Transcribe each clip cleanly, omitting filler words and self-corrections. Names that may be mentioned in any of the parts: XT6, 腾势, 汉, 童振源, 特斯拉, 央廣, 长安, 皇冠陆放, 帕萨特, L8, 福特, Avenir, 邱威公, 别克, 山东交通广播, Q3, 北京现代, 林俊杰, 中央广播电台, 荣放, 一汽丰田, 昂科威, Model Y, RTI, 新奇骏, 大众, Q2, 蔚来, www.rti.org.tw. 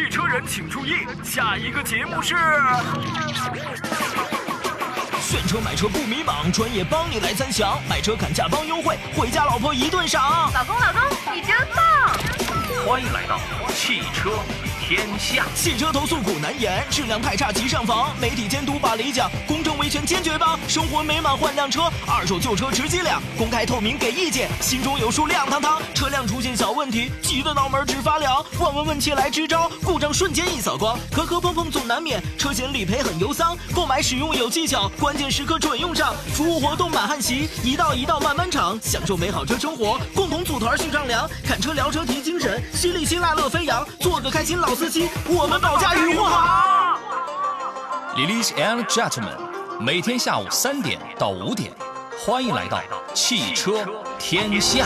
汽车人请注意，下一个节目是选车买车不迷茫，专业帮你来参详，买车砍价帮优惠，回家老婆一顿赏。老公老公，你真棒！欢迎来到汽车天下。汽车投诉苦难言，质量太差急上访，媒体监督把理讲，公正维权坚决帮。生活美满换辆车，二手旧车直接两，公开透明给意见，心中有数亮堂堂。车辆出现小问题，急得脑门直发凉，望闻问切来支招，故障瞬间一扫光，磕磕碰碰总难免，车险理赔很忧桑，购买使用有技巧，关键时刻准用上，服务活动满汉席，一道一道慢慢尝，享受美好车生活，共同组团去丈量，砍车聊车提精神，犀利辛辣乐飞扬，做个开心老司机，我们保驾与护航。Ladies and gentlemen， 每天下午3点到5点，欢迎来到汽车天下。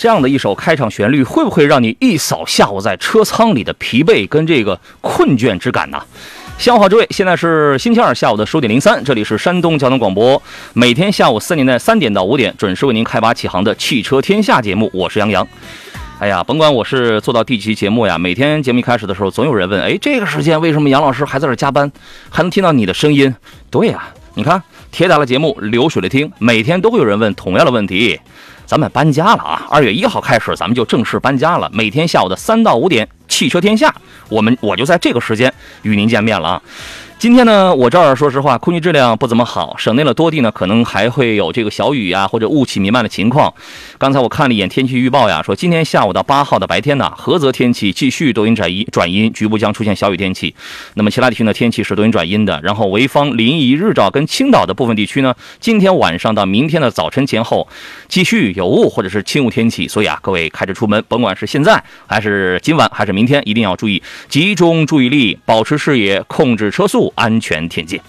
这样的一首开场旋律，会不会让你一扫下午在车舱里的疲惫跟这个困倦之感呢？下午好，诸位，现在是星期二下午的10:03，这里是山东交通广播，每天下午3点到5点准时为您开拔启航的汽车天下节目，我是杨洋。哎呀，甭管我是做到第几期节目呀，每天节目一开始的时候，总有人问，哎，这个时间为什么杨老师还在这加班，还能听到你的声音？对呀，你看铁打了节目，流水的听，每天都会有人问同样的问题。咱们搬家了啊！2月1号开始，咱们就正式搬家了。每天下午的3到5点，汽车天下，我就在这个时间与您见面了啊。今天呢，我这儿说实话，空气质量不怎么好，省内了多地呢，可能还会有这个小雨啊或者雾气弥漫的情况。刚才我看了一眼天气预报呀，说今天下午到8号的白天呢，菏泽天气继续多云转阴，局部将出现小雨天气。那么其他地区呢，天气是多云转阴的。然后潍坊、临沂、日照跟青岛的部分地区呢，今天晚上到明天的早晨前后，继续有雾或者是轻雾天气，所以啊，各位开车出门，甭管是现在还是今晚还是明天，一定要注意集中注意力，保持视野，控制车速，安全天界。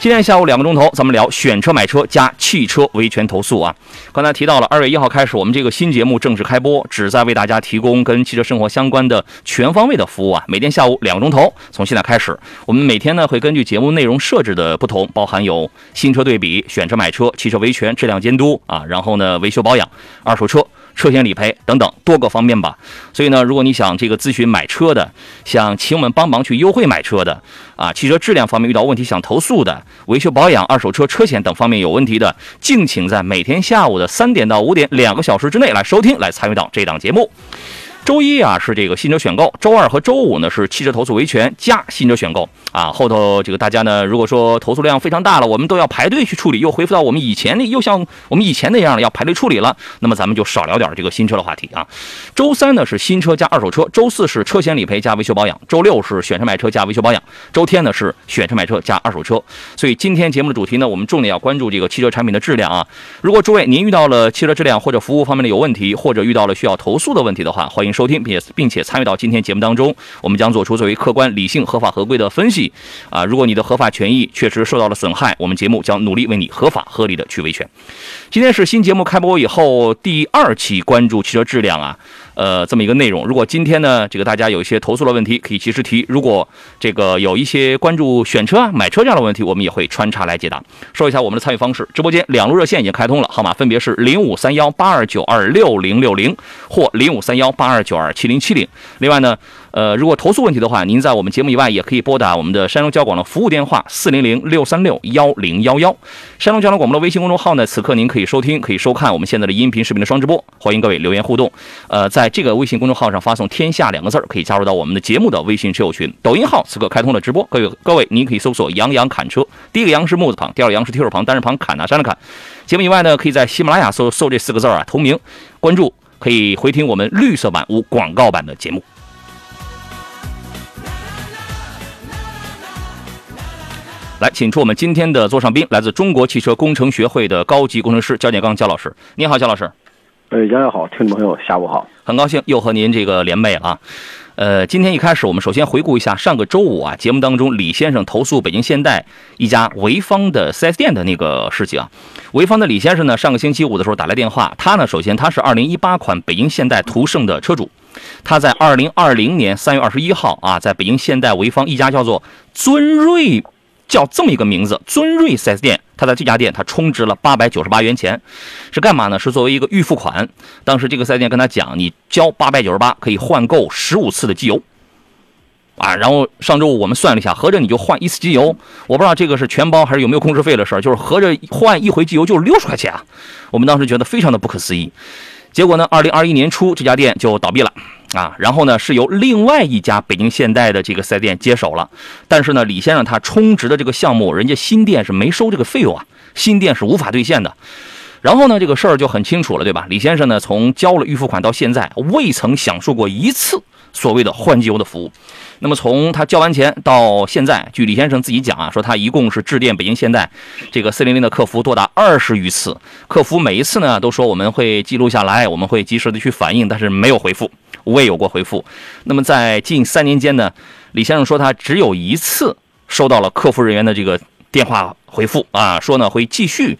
今天下午2个钟头，咱们聊选车买车加汽车维权投诉啊。刚才提到了2月1号开始，我们这个新节目正式开播，旨在为大家提供跟汽车生活相关的全方位的服务啊。每天下午2个钟头，从现在开始，我们每天呢会根据节目内容设置的不同，包含有新车对比、选车买车、汽车维权、质量监督啊，然后呢维修保养、二手车、车险理赔等等多个方面吧。所以呢，如果你想这个咨询买车的，想请我们帮忙去优惠买车的啊，汽车质量方面遇到问题想投诉的，维修保养、二手车、车险等方面有问题的，敬请在每天下午的3点到5点2个小时之内来收听，来参与到这档节目。周一啊是这个新车选购，周二和周五呢是汽车投诉维权加新车选购啊。后头这个大家呢，如果说投诉量非常大了，我们都要排队去处理，又恢复到我们以前的，又像我们以前那样了，要排队处理了。那么咱们就少聊点这个新车的话题啊。周三呢是新车加二手车，周四是车险理赔加维修保养，周六是选车买车加维修保养，周天呢是选车买车加二手车。所以今天节目的主题呢，我们重点要关注这个汽车产品的质量啊。如果诸位您遇到了汽车质量或者服务方面的有问题，或者遇到了需要投诉的问题的话，欢迎收听，并且参与到今天节目当中，我们将做出最为客观、理性、合法、合规的分析啊！如果你的合法权益确实受到了损害，我们节目将努力为你合法合理的去维权。今天是新节目开播以后第2期关注汽车质量啊，这么一个内容。如果今天呢，这个大家有一些投诉的问题，可以及时提；如果这个有一些关注选车啊、买车这样的问题，我们也会穿插来解答。说一下我们的参与方式，直播间两路热线已经开通了，号码分别是0531-829-26060或0531-829-27070。另外呢，如果投诉问题的话，您在我们节目以外也可以拨打我们的山东交广的服务电话400-636-1011。山东交广播的微信公众号呢，此刻您可以收听、可以收看我们现在的音频、视频的双直播，欢迎各位留言互动。在这个微信公众号上发送“天下”2个字，可以加入到我们的节目的微信车友群。抖音号此刻开通了直播，各位您可以搜索“杨洋砍车”，第一个“杨”是木字旁，第二个“杨”是提手旁，单人旁，砍哪山的砍。节目以外呢，可以在喜马拉雅搜这4个字啊，同名关注，可以回听我们绿色版无广告版的节目。来，请出我们今天的座上宾，来自中国汽车工程学会的高级工程师焦建刚焦老师。你好，焦老师。杨耀好，听众朋友下午好，很高兴又和您这个联袂了。今天一开始我们首先回顾一下上个周五啊，节目当中李先生投诉北京现代一家潍坊的 4S 店的那个事情啊。潍坊的李先生呢，上个星期五的时候打来电话，他呢首先他是2018款北京现代途胜的车主，他在2020年3月21号啊，在北京现代潍坊一家叫做尊瑞，叫这么一个名字，尊瑞 4S 店，他在这家店他充值了898元钱，是干嘛呢？是作为一个预付款。当时这个 4S 店跟他讲，你交898可以换购15次的机油啊。然后上周五我们算了一下，合着你就换一次机油，我不知道这个是全包还是有没有空置费的事儿，就是合着换一回机油就是60块钱啊。我们当时觉得非常的不可思议。结果呢2021年初这家店就倒闭了啊，然后呢是由另外一家北京现代的这个4S店接手了。但是呢李先生他充值的这个项目，人家新店是没收这个费用啊，新店是无法兑现的。然后呢这个事儿就很清楚了，对吧？李先生呢从交了预付款到现在未曾享受过一次所谓的换机油的服务。那么从他交完钱到现在，据李先生自己讲啊，说他一共是致电北京现代这个400的客服多达20余次，客服每一次呢都说我们会记录下来，我们会及时的去反映，但是没有回复，未有过回复。那么在近3年间呢，李先生说他只有一次收到了客服人员的这个电话回复啊，说呢会继续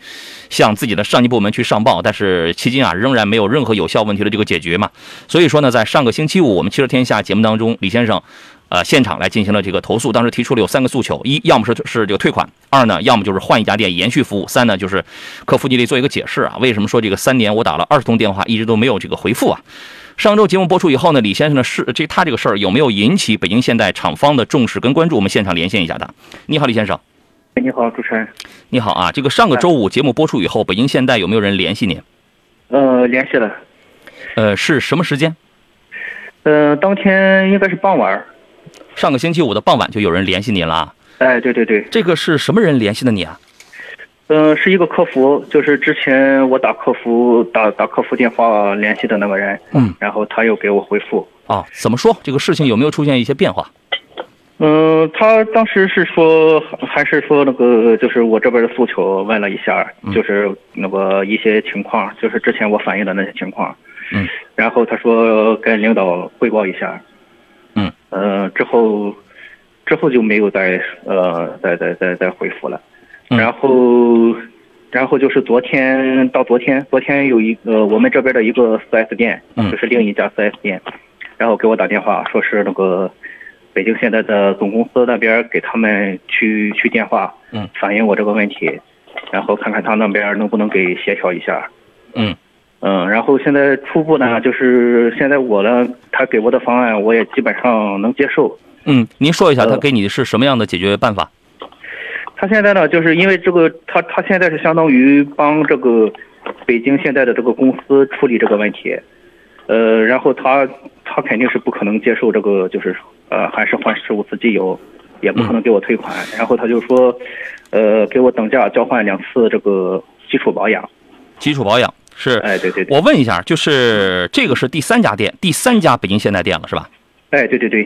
向自己的上级部门去上报，但是迄今啊仍然没有任何有效问题的这个解决嘛。所以说呢，在上个星期五我们汽车天下节目当中，李先生现场来进行了这个投诉，当时提出了有3个诉求：一，要么是这个退款；二呢，要么就是换一家店延续服务；三呢，就是客服经理做一个解释啊，为什么说这个3年我打了20通电话一直都没有这个回复啊。上周节目播出以后呢，李先生呢是他这个事儿有没有引起北京现代厂方的重视跟关注？我们现场连线一下他。你好，李先生。你好，主持人。你好啊，这个上个周五节目播出以后，北京现代有没有人联系您？联系了。是什么时间？当天应该是傍晚。上个星期五的傍晚就有人联系您了？哎，对对对。这个是什么人联系的你啊？是一个客服，就是之前我打客服电话联系的那个人，然后他又给我回复啊。怎么说？这个事情有没有出现一些变化？他当时是说，还是说那个，就是我这边的诉求问了一下，就是那个一些情况，就是之前我反映的那些情况，然后他说跟领导汇报一下，之后就没有再回复了。然后就是昨天有一个我们这边的一个 4S 店，就是另一家 4S 店，然后给我打电话说是那个北京现代的总公司那边给他们去电话，反映我这个问题，然后看看他那边能不能给协调一下。然后现在初步呢，就是现在我呢，他给我的方案我也基本上能接受。您说一下他给你是什么样的解决办法？他现在呢，就是因为这个，他现在是相当于帮这个北京现代的这个公司处理这个问题，然后他肯定是不可能接受这个，就是还是换15次机油，也不可能给我退款。然后他就说，给我等价交换2次这个基础保养。基础保养是？哎，对对对。我问一下，就是这个是第三家北京现代店了，是吧？哎，对对对。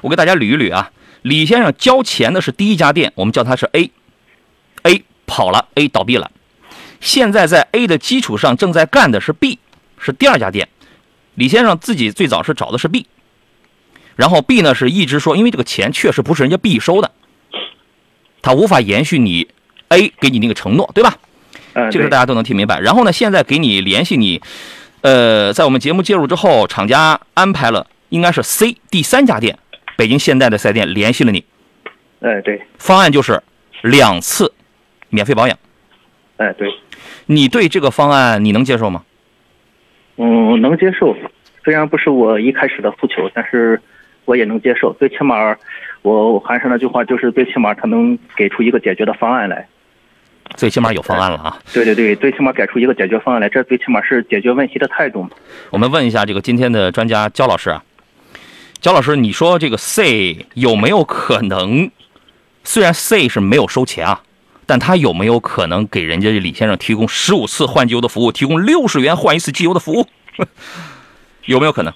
我给大家捋一捋啊。李先生交钱的是第一家店，我们叫它是 A，A 跑了 ，A 倒闭了。现在在 A 的基础上正在干的是 B， 是第二家店。李先生自己最早是找的是 B， 然后 B 呢是一直说，因为这个钱确实不是人家 B 收的，他无法延续你 A 给你那个承诺，对吧？这个大家都能听明白。然后呢，现在给你联系你，在我们节目介入之后，厂家安排了应该是 C 第三家店。北京现代的4S店联系了你，哎，对，方案就是2次免费保养，哎，对，你对这个方案你能接受吗？能接受，虽然不是我一开始的诉求，但是我也能接受。最起码，我还是那句话，就是最起码他能给出一个解决的方案来。最起码有方案了啊！对对对，最起码给出一个解决方案来，这最起码是解决问题的态度嘛。我们问一下这个今天的专家焦老师啊。焦老师，你说这个 C 有没有可能？虽然 C 是没有收钱啊，但他有没有可能给人家李先生提供15次换机油的服务，提供60元换1次机油的服务？有没有可能？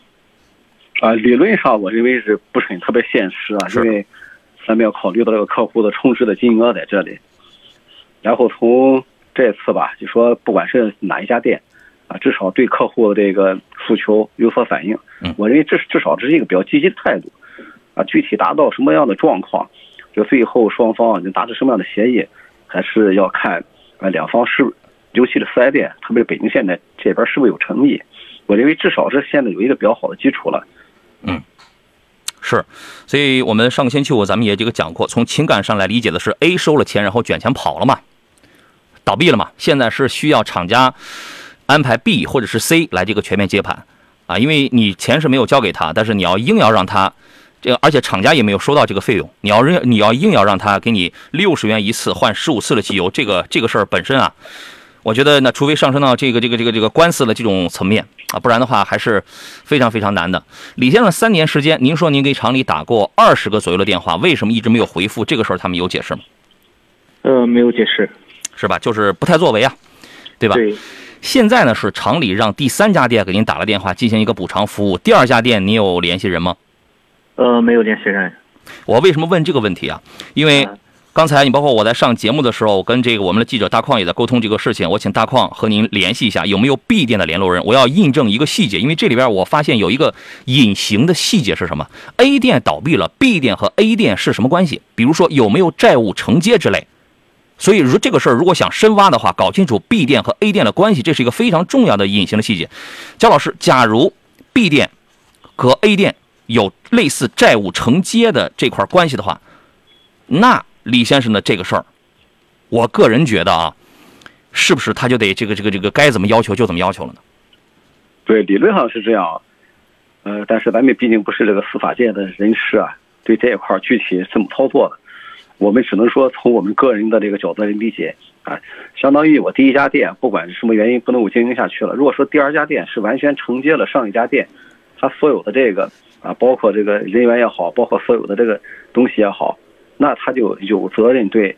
理论上我认为是不是很特别现实啊？因为咱们要考虑到这个客户的充值的金额在这里，然后从这次吧，就说不管是哪一家店，啊，至少对客户这个诉求有所反应。我认为这至少这是一个比较积极的态度，啊，具体达到什么样的状况，就最后双方能达成什么样的协议，还是要看两方是，尤其是4S店，特别是北京现在这边是不是有诚意。我认为至少是现在有一个比较好的基础了。嗯。是，所以我们上个星期五咱们也这个讲过，从情感上来理解的是 A 收了钱，然后卷钱跑了嘛，倒闭了嘛。现在是需要厂家安排 B 或者是 C 来这个全面接盘啊，因为你钱是没有交给他，但是你要硬要让他这个，而且厂家也没有收到这个费用，你要硬要让他给你60元一次换15次的机油，这个事儿本身啊，我觉得那除非上升到这个官司的这种层面啊，不然的话还是非常非常难的。李先生3年时间，您说您给厂里打过20个左右的电话，为什么一直没有回复？这个事儿他们有解释吗？没有解释，是吧？就是不太作为啊，对吧？对。现在呢是厂里让第3家店给您打了电话进行一个补偿服务，第2家店您有联系人吗？没有联系人。我为什么问这个问题啊？因为刚才你包括我在上节目的时候，我跟这个我们的记者大矿也在沟通这个事情，我请大矿和您联系一下，有没有 B 店的联络人？我要印证一个细节，因为这里边我发现有一个隐形的细节是什么 ？A 店倒闭了 ，B 店和 A 店是什么关系？比如说有没有债务承接之类？所以这个事儿如果想深挖的话，搞清楚 B 店和 A 店的关系，这是一个非常重要的隐形的细节。焦老师，假如 B 店和 A 店有类似债务承接的这块关系的话，那李先生的这个事儿，我个人觉得啊，是不是他就得这个该怎么要求就怎么要求了呢？对，理论上是这样，但是咱们毕竟不是这个司法界的人士啊，对这一块具体怎么操作的，我们只能说从我们个人的这个角度来理解啊，相当于我第1家店不管是什么原因不能够经营下去了，如果说第2家店是完全承接了上一家店，他所有的这个啊，包括这个人员也好，包括所有的这个东西也好。那他就有责任对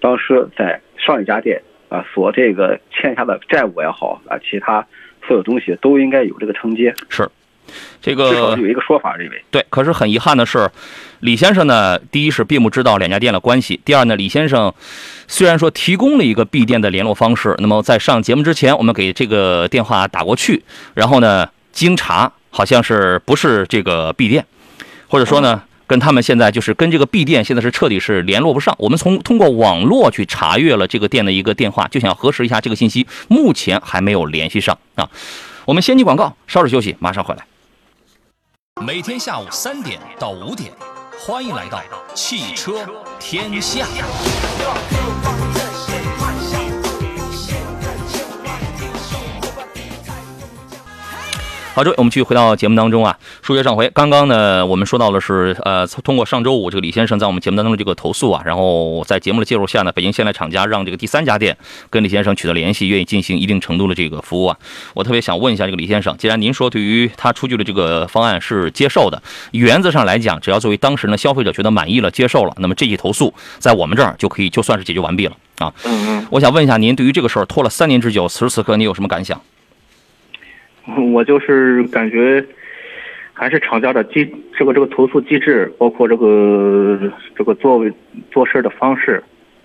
当时在上一家店啊所这个欠下的债务也好啊，其他所有东西都应该有这个承接。是，这个至少有一个说法认为。对，可是很遗憾的是，李先生呢，第一是并不知道2家店的关系，第二呢，李先生虽然说提供了一个 B 店的联络方式，那么在上节目之前，我们给这个电话打过去，然后呢，经查好像是不是这个 B 店，或者说呢。跟他们现在就是跟这个 B 店现在是彻底是联络不上，我们通过网络去查阅了这个店的一个电话，就想核实一下这个信息，目前还没有联系上啊。我们先进广告，稍事休息，马上回来。每天下午3点到5点，欢迎来到汽车天下。好，这我们继续回到节目当中啊。书接上回，刚刚呢，我们说到的是，通过上周5这个李先生在我们节目当中的这个投诉啊，然后在节目的介入下呢，北京现代厂家让这个第3家店跟李先生取得联系，愿意进行一定程度的这个服务啊。我特别想问一下这个李先生，既然您说对于他出具的这个方案是接受的，原则上来讲，只要作为当事人的消费者觉得满意了、接受了，那么这起投诉在我们这儿就可以就算是解决完毕了啊。我想问一下您，对于这个事儿拖了3年之久，此时此刻你有什么感想？我就是感觉，还是厂家的这个投诉机制，包括这个做事的方式，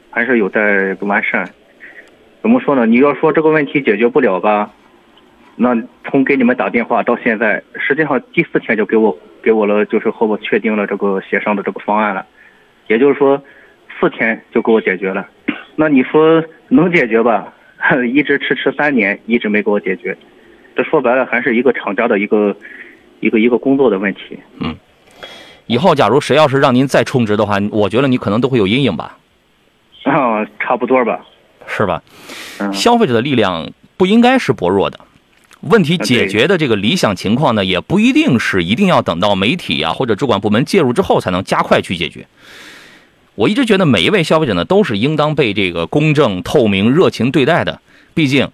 还是有待完善。怎么说呢？你要说这个问题解决不了吧，那从给你们打电话到现在，实际上第4天就给我了，就是和我确定了这个协商的这个方案了，也就是说4天就给我解决了。那你说能解决吧？一直迟3年，一直没给我解决。这说白了还是一个厂家的一个工作的问题。嗯，以后假如谁要是让您再充值的话，我觉得你可能都会有阴影吧。啊，差不多吧。是吧？嗯，消费者的力量不应该是薄弱的。问题解决的这个理想情况呢，也不一定是一定要等到媒体啊或者主管部门介入之后才能加快去解决。我一直觉得每一位消费者呢，都是应当被这个公正、透明、热情对待的。毕竟，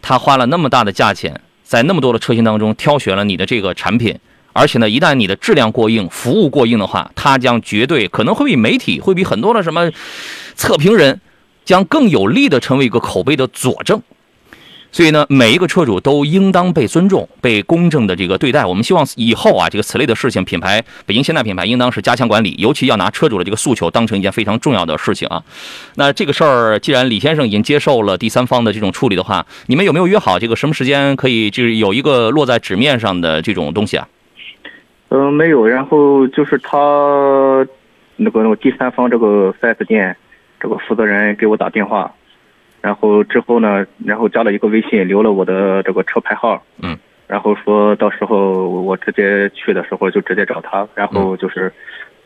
他花了那么大的价钱。在那么多的车型当中挑选了你的这个产品，而且呢，一旦你的质量过硬、服务过硬的话，它将绝对可能会比媒体、会比很多的什么测评人，将更有力的成为一个口碑的佐证。所以呢，每一个车主都应当被尊重、被公正的这个对待。我们希望以后啊，这个此类的事情，品牌北京现代品牌应当是加强管理，尤其要拿车主的这个诉求当成一件非常重要的事情啊。那这个事儿，既然李先生已经接受了第三方的这种处理的话，你们有没有约好这个什么时间可以就是有一个落在纸面上的这种东西啊？没有。然后就是他那个第三方这个 4S 店这个负责人给我打电话。然后之后呢，然后加了一个微信，留了我的这个车牌号，嗯，然后说到时候我直接去的时候就直接找他，然后就是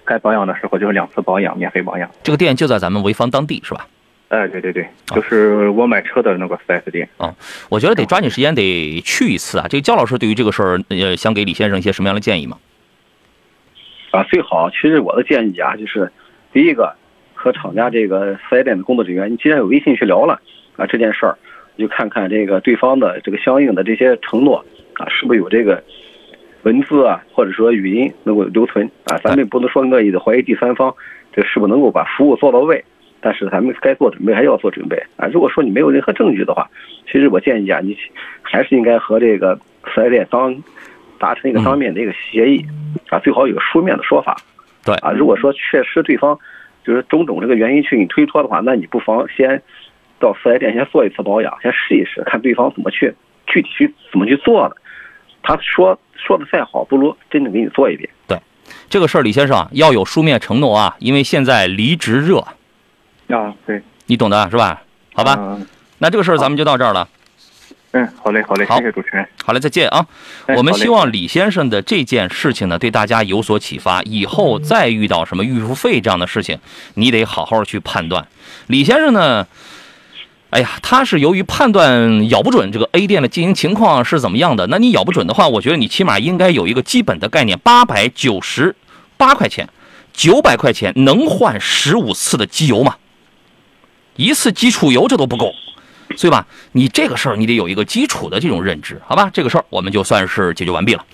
该保养的时候就是2次保养，免费保养。这个店就在咱们潍坊当地是吧？哎，对对对，就是我买车的那个 4S 店。啊、哦，我觉得得抓紧时间得去一次啊。这个焦老师对于这个事儿，想给李先生一些什么样的建议吗？啊，最好，其实我的建议啊，就是第一个。和厂家这个 4S 店的工作人员，你既然有微信去聊了啊这件事儿，你就看看这个对方的这个相应的这些承诺啊，是不是有这个文字啊，或者说语音能够留存啊？咱们不能说恶意的怀疑第三方这是否能够把服务做到位，但是咱们该做准备还要做准备啊。如果说你没有任何证据的话，其实我建议啊，你还是应该和这个 4S 店达成一个当面的一个协议啊，最好有书面的说法。对啊，如果说确实对方。就是种种这个原因去你推脱的话，那你不妨先到 4S 店先做一次保养，先试一试，看对方怎么去具体去怎么去做的。他说的再好，不如真正给你做一遍。对，这个事儿，李先生要有书面承诺啊，因为现在离职热啊，对，你懂的是吧？好吧，那这个事儿咱们就到这儿了。嗯，好嘞，好嘞，谢谢主持人。好嘞，再见啊！我们希望李先生的这件事情呢，对大家有所启发。以后再遇到什么预付费这样的事情，你得好好去判断。李先生呢，哎呀，他是由于判断咬不准这个 A 店的经营情况是怎么样的，那你咬不准的话，我觉得你起码应该有一个基本的概念：898块钱，900块钱能换15次的机油吗？一次基础油这都不够。所以吧，你这个事儿你得有一个基础的这种认知，好吧？这个事儿我们就算是解决完毕了。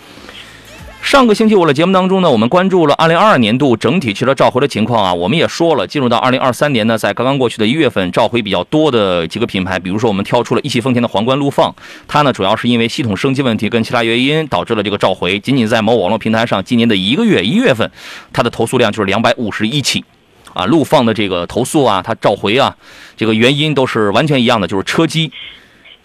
上个星期五的节目当中呢，我们关注了2022年度整体汽车召回的情况啊，我们也说了，进入到2023年呢，在刚刚过去的1月份，召回比较多的几个品牌，比如说我们挑出了一汽丰田的皇冠陆放，它呢主要是因为系统升级问题跟其他原因导致了这个召回，仅仅在某网络平台上，今年的1个月1月份，它的投诉量就是251起。啊，陆放的这个投诉啊，它召回啊，这个原因都是完全一样的，就是车机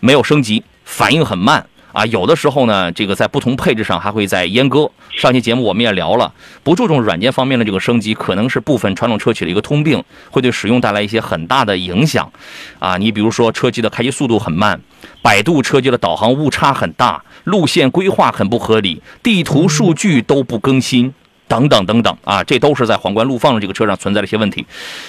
没有升级，反应很慢啊。有的时候呢，这个在不同配置上还会在阉割。上期节目我们也聊了，不注重软件方面的这个升级，可能是部分传统车企的一个通病，会对使用带来一些很大的影响啊。你比如说，车机的开机速度很慢，百度车机的导航误差很大，路线规划很不合理，地图数据都不更新。等等等等啊，这都是在皇冠陆放的这个车上存在的一些问题，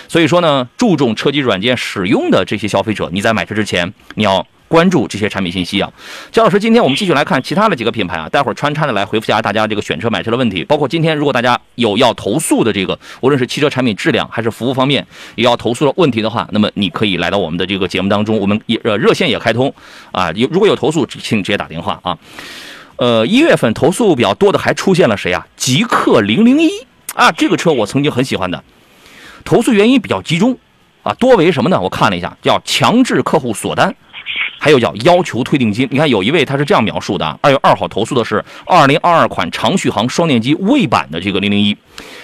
所以说呢，注重车机软件使用的这些消费者，你在买车之前，你要关注这些产品信息啊。焦老师，今天我们继续来看其他的几个品牌啊，待会儿穿插的来回复一下大家这个选车买车的问题，包括今天如果大家有要投诉的这个，无论是汽车产品质量还是服务方面，也要投诉的问题的话，那么你可以来到我们的这个节目当中，我们也热线也开通啊，如果有投诉，请直接打电话啊。1月份投诉比较多的还出现了谁啊？极氪001啊，这个车我曾经很喜欢的。投诉原因比较集中啊，多为什么呢？我看了一下，叫强制客户锁单，还有叫要求退定金。你看有一位他是这样描述的啊，2月2号投诉的是2022款长续航双电机魏版的这个001。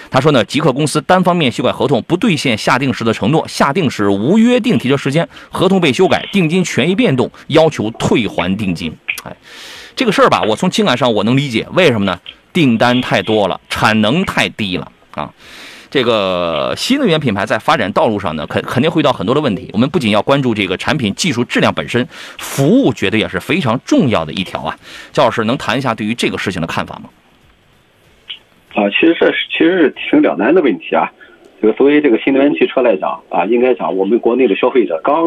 他说呢，极氪公司单方面修改合同，不兑现下定时的承诺，下定时无约定提车时间，合同被修改，定金权益变动，要求退还定金。哎。这个事儿吧，我从情感上我能理解，为什么呢？订单太多了，产能太低了啊！这个新能源品牌在发展道路上呢，肯定会遇到很多的问题。我们不仅要关注这个产品技术质量本身，服务绝对也是非常重要的一条啊。焦老师能谈一下对于这个事情的看法吗？啊，其实是挺两难的问题啊。这个作为这个新能源汽车来讲啊，应该讲我们国内的消费者刚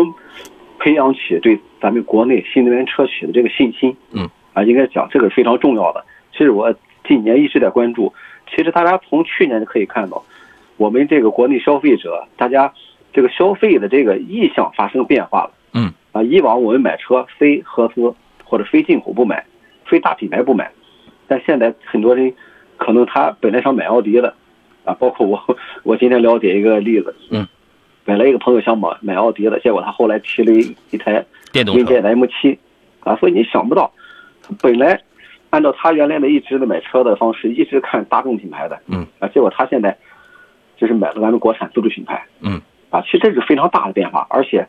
培养起对咱们国内新能源车企的这个信心，嗯。啊，应该讲这个非常重要的。其实我近年一直在关注。其实大家从去年就可以看到，我们这个国内消费者，大家这个消费的这个意向发生变化了。嗯。啊，以往我们买车非合资或者非进口不买，非大品牌不买。但现在很多人可能他本来想买奥迪的，啊，包括我今天了解一个例子。嗯。本来一个朋友想买奥迪的，结果他后来提了一台电动车 M7。啊，所以你想不到，本来按照他原来的一直的买车的方式，一直看大众品牌的，嗯，啊，结果他现在就是买了咱们国产自主品牌，嗯，啊，其实这是非常大的变化，而且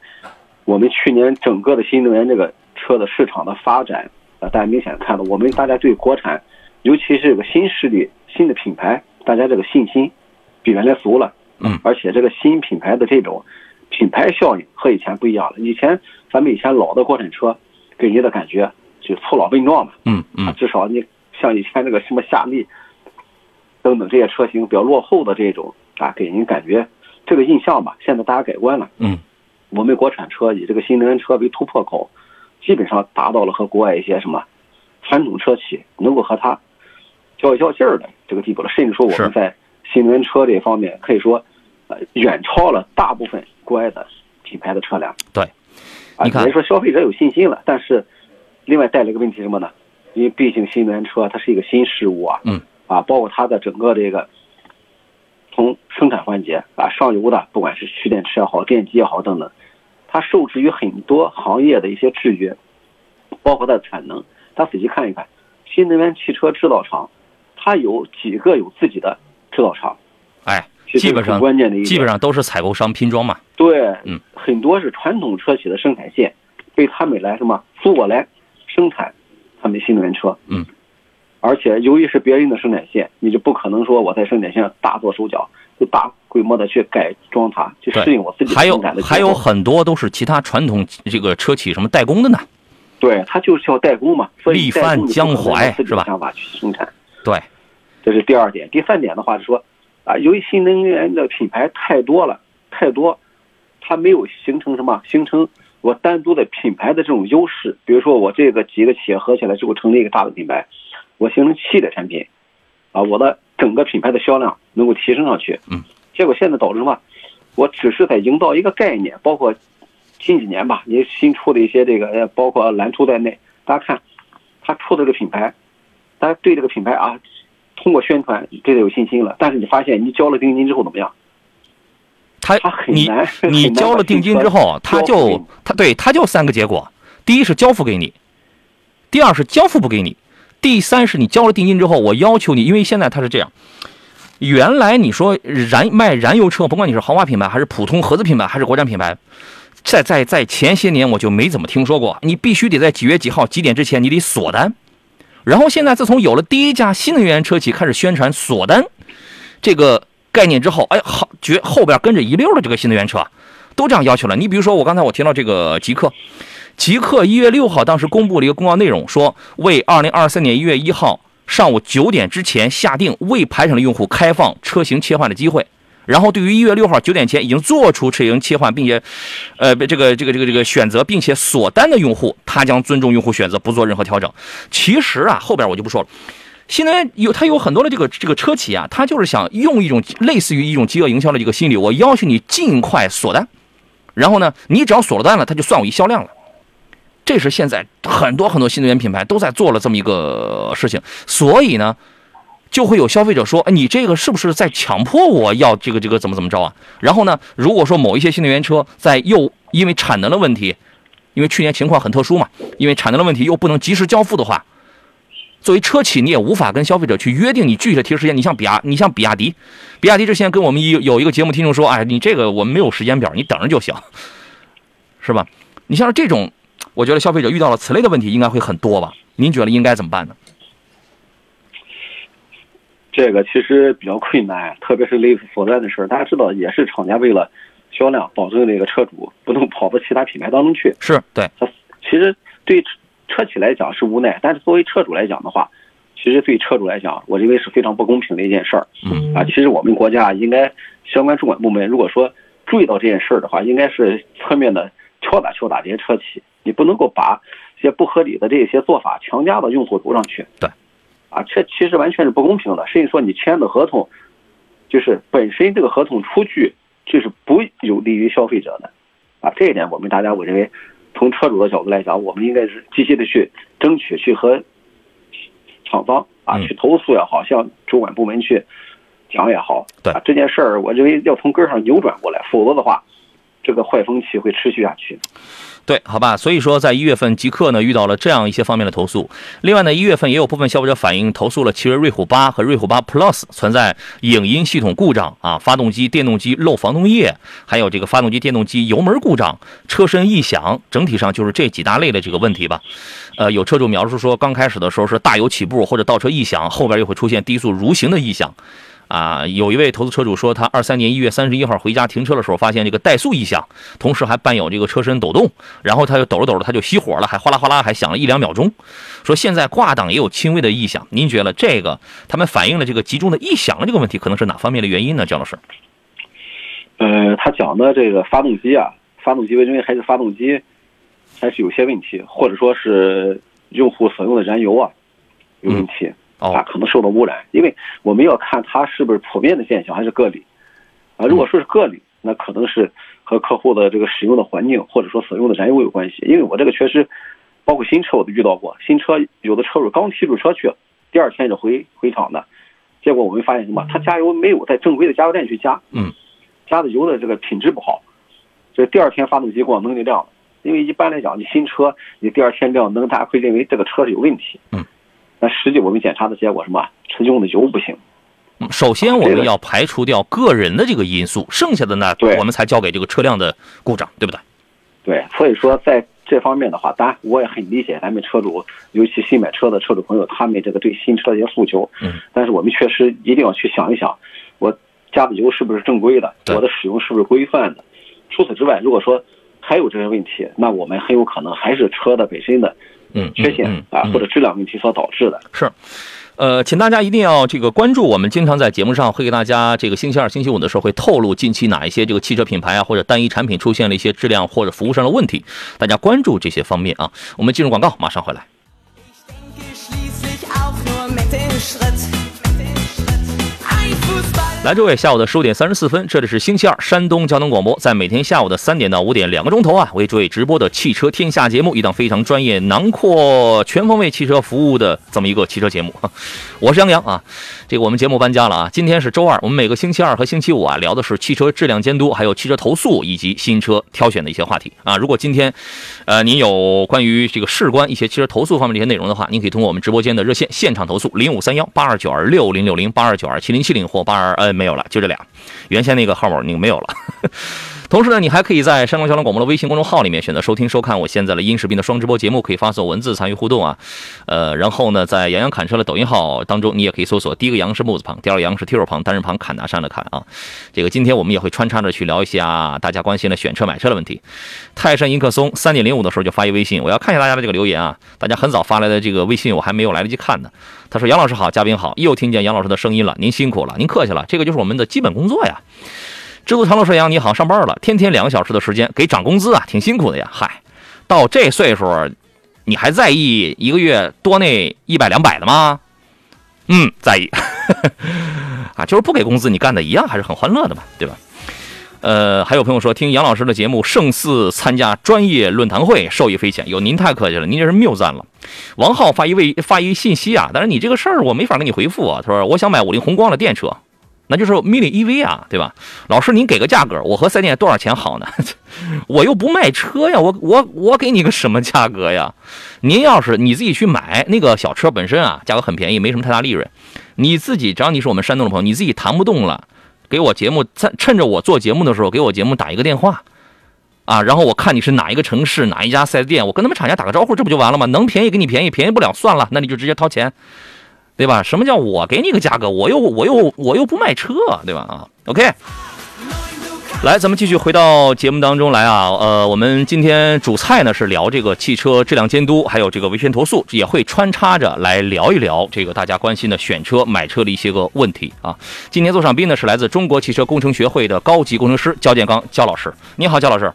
我们去年整个的新能源这个车的市场的发展，大家明显看到，我们大家对国产，尤其是这个新势力、新的品牌，大家这个信心比原来足了，嗯，而且这个新品牌的这种品牌效应和以前不一样了，以前咱们以前老的国产车给人的感觉就粗老笨重嘛，嗯嗯、啊，至少你像以前那个什么夏利等等这些车型比较落后的这种啊，给人感觉这个印象吧，现在大家改观了，嗯，我们国产车以这个新能源车为突破口，基本上达到了和国外一些什么传统车企能够和它较一较劲儿的这个地步了，甚至说我们在新能源车这方面可以说，远超了大部分国外的品牌的车辆。对，啊，也说消费者有信心了，但是另外带来一个问题什么呢？因为毕竟新能源车它是一个新事物啊，嗯，啊，包括它的整个这个从生产环节啊，上游的不管是蓄电池也好、电机也好等等，它受制于很多行业的一些制约，包括它的产能。大家仔细看一看，新能源汽车制造厂，它有几个有自己的制造厂？哎，基本上都是采购商拼装嘛。对，嗯，很多是传统车企的生产线，被他们来什么租过来生产他们的新能源车。嗯，而且由于是别人的生产线，你就不可能说我在生产线大做手脚，就大规模的去改装它，去适应我自己生产的。还有很多都是其他传统这个车企什么代工的呢。对，它就是要代工嘛，所以代工就不可能自己想法去生产。对，这是第二点。第三点的话是说，啊，由于新能源的品牌太多，它没有形成我单独的品牌的这种优势。比如说我这个几个企业合起来之后成立一个大的品牌，我形成系列产品，啊，我的整个品牌的销量能够提升上去。嗯，结果现在导致什么？我只是在营造一个概念，包括近几年吧，也新出的一些这个，包括蓝图在内，大家看，它出的这个品牌，大家对这个品牌啊。通过宣传对他有信心了，但是你发现你交了定金之后怎么样？他很难。你交了定金之后，他就三个结果：第一是交付给你，第二是交付不给你，第三是你交了定金之后，我要求你，因为现在他是这样，原来你说卖燃油车，甭管你是豪华品牌还是普通合资品牌还是国产品牌，在前些年我就没怎么听说过，你必须得在几月几号几点之前你得锁单。然后现在自从有了第一家新能源车企开始宣传锁单这个概念之后，哎，好，后边跟着一溜的这个新能源车都这样要求了。你比如说我提到这个极氪1月6号当时公布了一个公告内容，说为2023年1月1号上午9点之前下定未排产的用户开放车型切换的机会。然后对于1月6号9点前已经做出车型切换并且这个选择并且锁单的用户，他将尊重用户选择，不做任何调整。其实啊，后边我就不说了。新能源它有很多的这个车企啊，它就是想用一种类似于一种饥饿营销的这个心理，我要求你尽快锁单，然后呢，你只要锁了单了，它就算我一销量了。这是现在很多新能源品牌都在做了这么一个事情，所以呢，就会有消费者说，哎，你这个是不是在强迫我要这个怎么着啊？然后呢，如果说某一些新能源车因为产能的问题，因为去年情况很特殊嘛，因为产能的问题又不能及时交付的话，作为车企你也无法跟消费者去约定你具体的提示时间。你像比亚迪之前跟我们有一个节目听众说，哎，你这个我们没有时间表，你等着就行，是吧？你像这种，我觉得消费者遇到了此类的问题应该会很多吧？您觉得应该怎么办呢？这个其实比较困难，特别是类似锁单的事儿，大家知道也是厂家为了销量保证这个车主不能跑到其他品牌当中去，是对。其实对车企来讲是无奈，但是作为车主来讲的话，其实对车主来讲，我认为是非常不公平的一件事儿。嗯啊，其实我们国家应该相关主管部门如果说注意到这件事儿的话，应该是侧面的敲打这些车企，你不能够把一些不合理的这些做法强加到用户头上去。对。啊，这其实完全是不公平的。甚至说你签的合同，就是本身这个合同出具就是不有利于消费者的，啊，这一点我们大家我认为，从车主的角度来讲，我们应该是积极的去争取，去和厂方啊去投诉也好，向主管部门去讲也好，啊，这件事儿我认为要从根上扭转过来，否则的话，这个坏风气会持续下去。对，好吧，所以说在1月份极客呢遇到了这样一些方面的投诉。另外呢，1月份也有部分消费者反映投诉了奇瑞瑞虎8和瑞虎8 Plus 存在影音系统故障啊，发动机、电动机漏防冻液，还有这个发动机、电动机油门故障、车身异响，整体上就是这几大类的这个问题吧。有车主描述说，刚开始的时候是大油起步或者倒车异响，后边又会出现低速如行的异响。啊，有一位投资车主说，他23年1月31号回家停车的时候，发现这个怠速异响，同时还伴有这个车身抖动，然后他就抖着抖着他就熄火了，还哗啦哗啦还响了1-2秒钟。说现在挂档也有轻微的异响，您觉得这个他们反映了这个集中的异响的这个问题，可能是哪方面的原因呢？姜老师？他讲的这个发动机啊，发动机为什么还是发动机还是有些问题，或者说是用户所用的燃油啊有问题。啊，可能受到污染，因为我们要看它是不是普遍的现象还是个例啊。如果说是个例，那可能是和客户的这个使用的环境或者说所用的燃油有关系。因为我这个确实，包括新车我都遇到过，新车有的车主刚提出车去，第二天就回厂的，结果我们发现什么？他加油没有在正规的加油站去加，加的油的这个品质不好，这第二天发动机光能就亮了。因为一般来讲，你新车你第二天亮灯，大家会认为这个车是有问题。那实际我们检查的结果什么？车用的油不行。首先我们要排除掉个人的这个因素，剩下的呢，我们才交给这个车辆的故障，对不对？对，所以说在这方面的话，当然我也很理解咱们车主，尤其新买车的车主朋友，他们这个对新车的一些诉求。但是我们确实一定要去想一想，我加的油是不是正规的？我的使用是不是规范的？除此之外，如果说还有这些问题，那我们很有可能还是车的本身的。缺陷啊，或者质量问题所导致的。是，请大家一定要这个关注，我们经常在节目上会给大家这个星期2、星期5的时候会透露近期哪一些这个汽车品牌啊或者单一产品出现了一些质量或者服务上的问题，大家关注这些方面啊。我们进入广告，马上回来。来，这位，下午的15:34，这里是星期2，山东交通广播，在每天下午的3点到5点2个钟头啊，为诸位直播的汽车天下节目，一档非常专业、囊括全方位汽车服务的这么一个汽车节目。我是杨洋啊，这个我们节目搬家了啊，今天是周二，我们每个星期2和星期5啊聊的是汽车质量监督，还有汽车投诉以及新车挑选的一些话题啊。如果今天，您有关于这个事关一些汽车投诉方面这些内容的话，您可以通过我们直播间的热线现场投诉0531829060、82927070或没有了，就这俩，原先那个号码那个没有了。同时呢，你还可以在山东交通广播的微信公众号里面选择收听收看我现在的音视频的双直播节目，可以发送文字参与互动啊。然后呢，在杨洋侃车的抖音号当中，你也可以搜索，第一个杨是木字旁，第二个杨是提手旁，单人旁，侃大山的侃啊。这个今天我们也会穿插着去聊一下大家关心的选车买车的问题。泰山迎客松3:05的时候就发一微信，我要看一下大家的这个留言啊，大家很早发来的这个微信我还没有来得及看呢。他说：“杨老师好，嘉宾好，又听见杨老师的声音了，您辛苦了，您客气了，这个就是我们的基本工作呀。”知足常乐，说杨你好，上班了，天天2个小时的时间给涨工资啊，挺辛苦的呀。嗨，到这岁数，你还在意1个月多那100、200的吗？在意啊，就是不给工资，你干的一样还是很欢乐的嘛，对吧？还有朋友说听杨老师的节目胜似参加专业论坛会，受益匪浅。有您太客气了，您这是谬赞了。王浩发一信息啊，但是你这个事儿我没法给你回复啊。他说我想买50宏光的电车。那就是 mini EV 啊，对吧？老师，您给个价格，我和4店多少钱好呢？我又不卖车呀，我给你个什么价格呀？您要是你自己去买那个小车本身啊，价格很便宜，没什么太大利润。你自己，只要你是我们山东的朋友，你自己谈不动了，给我节目趁着我做节目的时候，给我节目打一个电话啊，然后我看你是哪一个城市哪一家4店，我跟他们厂家打个招呼，这不就完了吗？能便宜给你便宜，便宜不了算了，那你就直接掏钱。对吧？什么叫我给你个价格？我又不卖车，对吧？啊 ，OK。来，咱们继续回到节目当中来啊。我们今天主菜呢是聊这个汽车质量监督，还有这个维权投诉，也会穿插着来聊一聊这个大家关心的选车、买车的一些个问题啊。今天坐上宾呢是来自中国汽车工程学会的高级工程师焦建刚焦老师。你好，焦老师。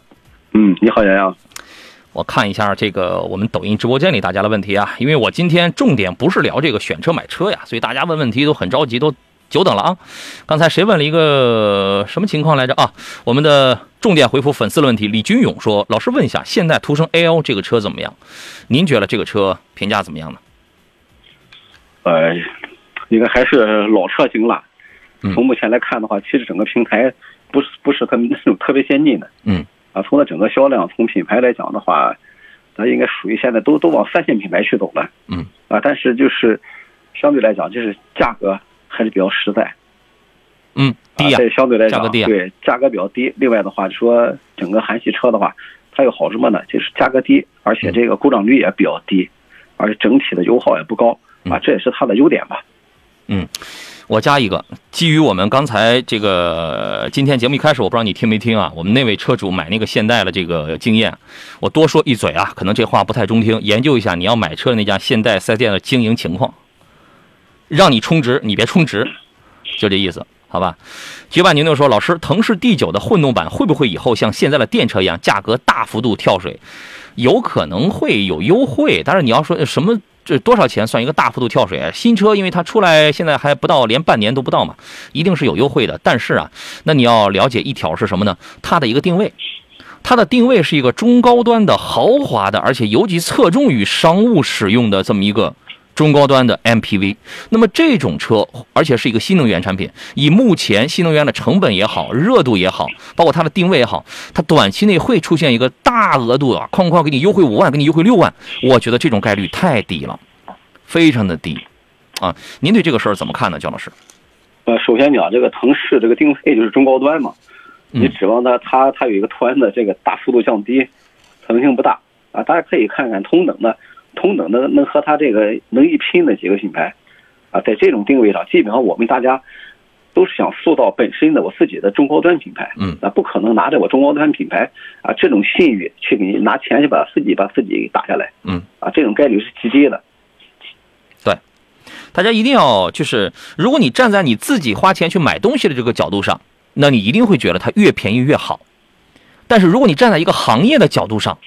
你好，杨洋。我看一下这个我们抖音直播间里大家的问题啊，因为我今天重点不是聊这个选车买车呀，所以大家问问题都很着急，都久等了啊。刚才谁问了一个什么情况来着啊？我们的重点回复粉丝的问题，李军勇说：“老师问一下，现代途胜 L 这个车怎么样？您觉得这个车评价怎么样呢？”应该还是老车型了。从目前来看的话，其实整个平台不是他们那种特别先进的。啊，从它整个销量，从品牌来讲的话，它应该属于现在都往三线品牌去走了，嗯，啊，但是就是相对来讲，就是价格还是比较实在，嗯，低啊，相对来讲，对，价格比较低。另外的话，说整个韩系车的话，它有好什么呢？就是价格低，而且这个故障率也比较低，而且整体的油耗也不高，啊，这也是它的优点吧。嗯，我加一个，基于我们刚才这个今天节目一开始，我不知道你听没听啊，我们那位车主买那个现代的这个经验，我多说一嘴啊，可能这话不太中听，研究一下你要买车的那家现代 4S 店的经营情况，让你充值你别充值，就这意思，好吧？举办您就说，老师，腾势 D9 的混动版会不会以后像现在的电车一样，价格大幅度跳水？有可能会有优惠，但是你要说什么？这多少钱算一个大幅度跳水？新车因为它出来现在还不到，连半年都不到嘛，一定是有优惠的。但是啊，那你要了解一条是什么呢？它的一个定位，它的定位是一个中高端的豪华的，而且尤其侧重于商务使用的这么一个中高端的 MPV。那么这种车，而且是一个新能源产品，以目前新能源的成本也好，热度也好，包括它的定位也好，它短期内会出现一个大额度啊，哐哐给你优惠5万，给你优惠6万，我觉得这种概率太低了。非常的低，啊，您对这个事儿怎么看呢，姜老师？首先讲这个腾势这个定位就是中高端嘛，你指望它有一个突然的这个大幅度降低，可能性不大啊。大家可以看看同等的能和它这个能一拼的几个品牌，啊，在这种定位上，基本上我们大家都是想塑造本身的我自己的中高端品牌，嗯，啊，不可能拿着我中高端品牌啊这种信誉去给你拿钱去把自己给打下来，嗯，啊，这种概率是极低的。大家一定要就是，如果你站在你自己花钱去买东西的这个角度上，那你一定会觉得它越便宜越好。但是如果你站在一个行业的角度上，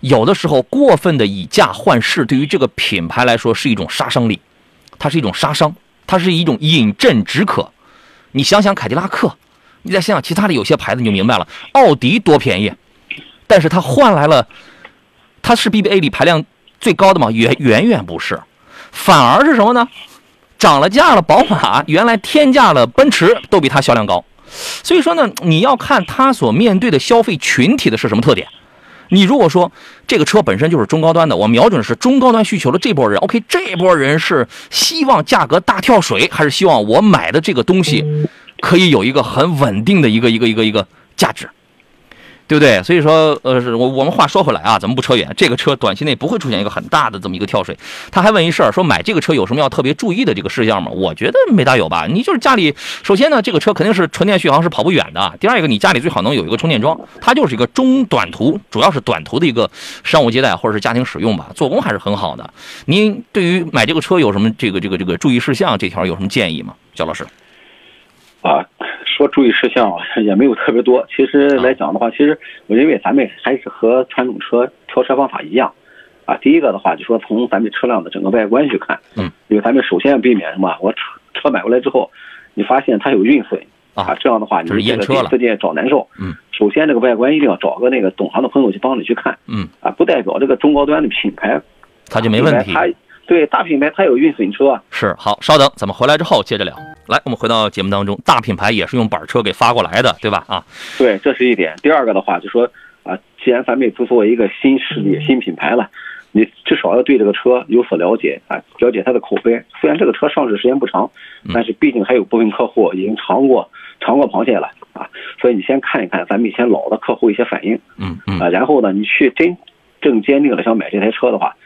有的时候过分的以价换市，对于这个品牌来说是一种杀伤力，它是一种杀伤，它是一种饮鸩止渴。你想想凯迪拉克，你再想想其他的有些牌子，你就明白了。奥迪多便宜，但是它换来了，它是 BBA 里排量最高的吗？远远不是。反而是什么呢？涨了价了，宝马原来天价了，奔驰都比它销量高。所以说呢，你要看它所面对的消费群体的是什么特点。你如果说这个车本身就是中高端的，我瞄准是中高端需求的这波人 ，OK， 这波人是希望价格大跳水，还是希望我买的这个东西可以有一个很稳定的一个价值？对不对？所以说，我们话说回来啊，咱们不扯远，这个车短期内不会出现一个很大的这么一个跳水。他还问一事儿，说买这个车有什么要特别注意的这个事项吗？我觉得没大有吧。你就是家里，首先呢，这个车肯定是纯电续航是跑不远的。第二一个，你家里最好能有一个充电桩，它就是一个中短途，主要是短途的一个商务接待或者是家庭使用吧。做工还是很好的。您对于买这个车有什么这个注意事项这条有什么建议吗，焦老师？啊。说注意事项也没有特别多，其实来讲的话，其实我认为咱们还是和传统车挑车方法一样，啊，第一个的话就说从咱们车辆的整个外观去看，嗯，因为咱们首先避免什么，我车买回来之后，你发现它有运损啊，这样的话你这个第四件找难受，嗯，首先这个外观一定要找个那个懂行的朋友去帮你去看，嗯，啊，不代表这个中高端的品牌它就没问题。对，大品牌它有运损车。是，好，稍等，咱们回来之后接着聊。来，我们回到节目当中，大品牌也是用板车给发过来的，对吧？啊，对，这是一点。第二个的话，就说啊，既然咱们也作为一个新势力、新品牌了，你至少要对这个车有所了解啊，了解它的口碑。虽然这个车上市时间不长，但是毕竟还有部分客户已经尝过螃蟹了啊，所以你先看一看咱们以前老的客户一些反应，嗯啊，然后呢，你去真正坚定的想买这台车的话。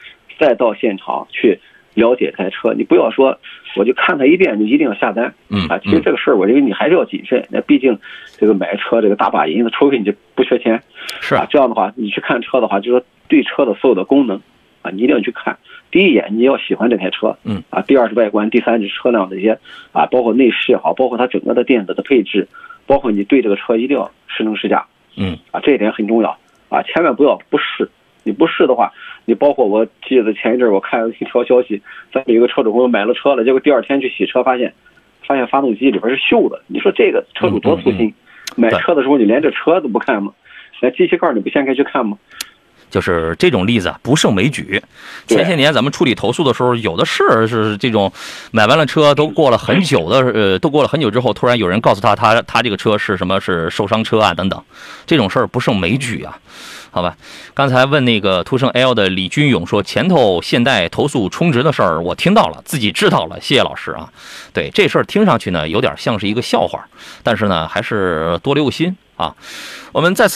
再到现场去了解这台车，你不要说我就看它一遍，你一定要下单，啊，其实这个事儿我认为你还是要谨慎，那毕竟这个买车这个大把银子，除非你就不缺钱，是啊，这样的话你去看车的话，就说对车的所有的功能啊，你一定要去看，第一眼你要喜欢这台车，嗯啊，第二是外观，第三是车辆这些啊，包括内饰也好，包括它整个的电子的配置，包括你对这个车一定要试乘试驾，嗯啊，这一点很重要啊，千万不要不试。你不是的话，你包括我记得前一阵我看了一条消息，咱们有一个车主朋友买了车了，结果第二天去洗车发现发动机里边是锈的。你说这个车主多粗心，买车的时候你连这车都不看吗？连机器盖你不掀开去看吗？就是这种例子不胜枚举。前些年咱们处理投诉的时候，有的是这种买完了车都过了很久的，都过了很久之后，突然有人告诉他这个车是什么，是受伤车啊等等，这种事儿不胜枚举啊。好吧，刚才问那个途胜 L 的李军勇说，前头现代投诉充值的事儿，我听到了，自己知道了，谢谢老师啊。对，这事儿听上去呢有点像是一个笑话，但是呢还是多留个心啊。我们再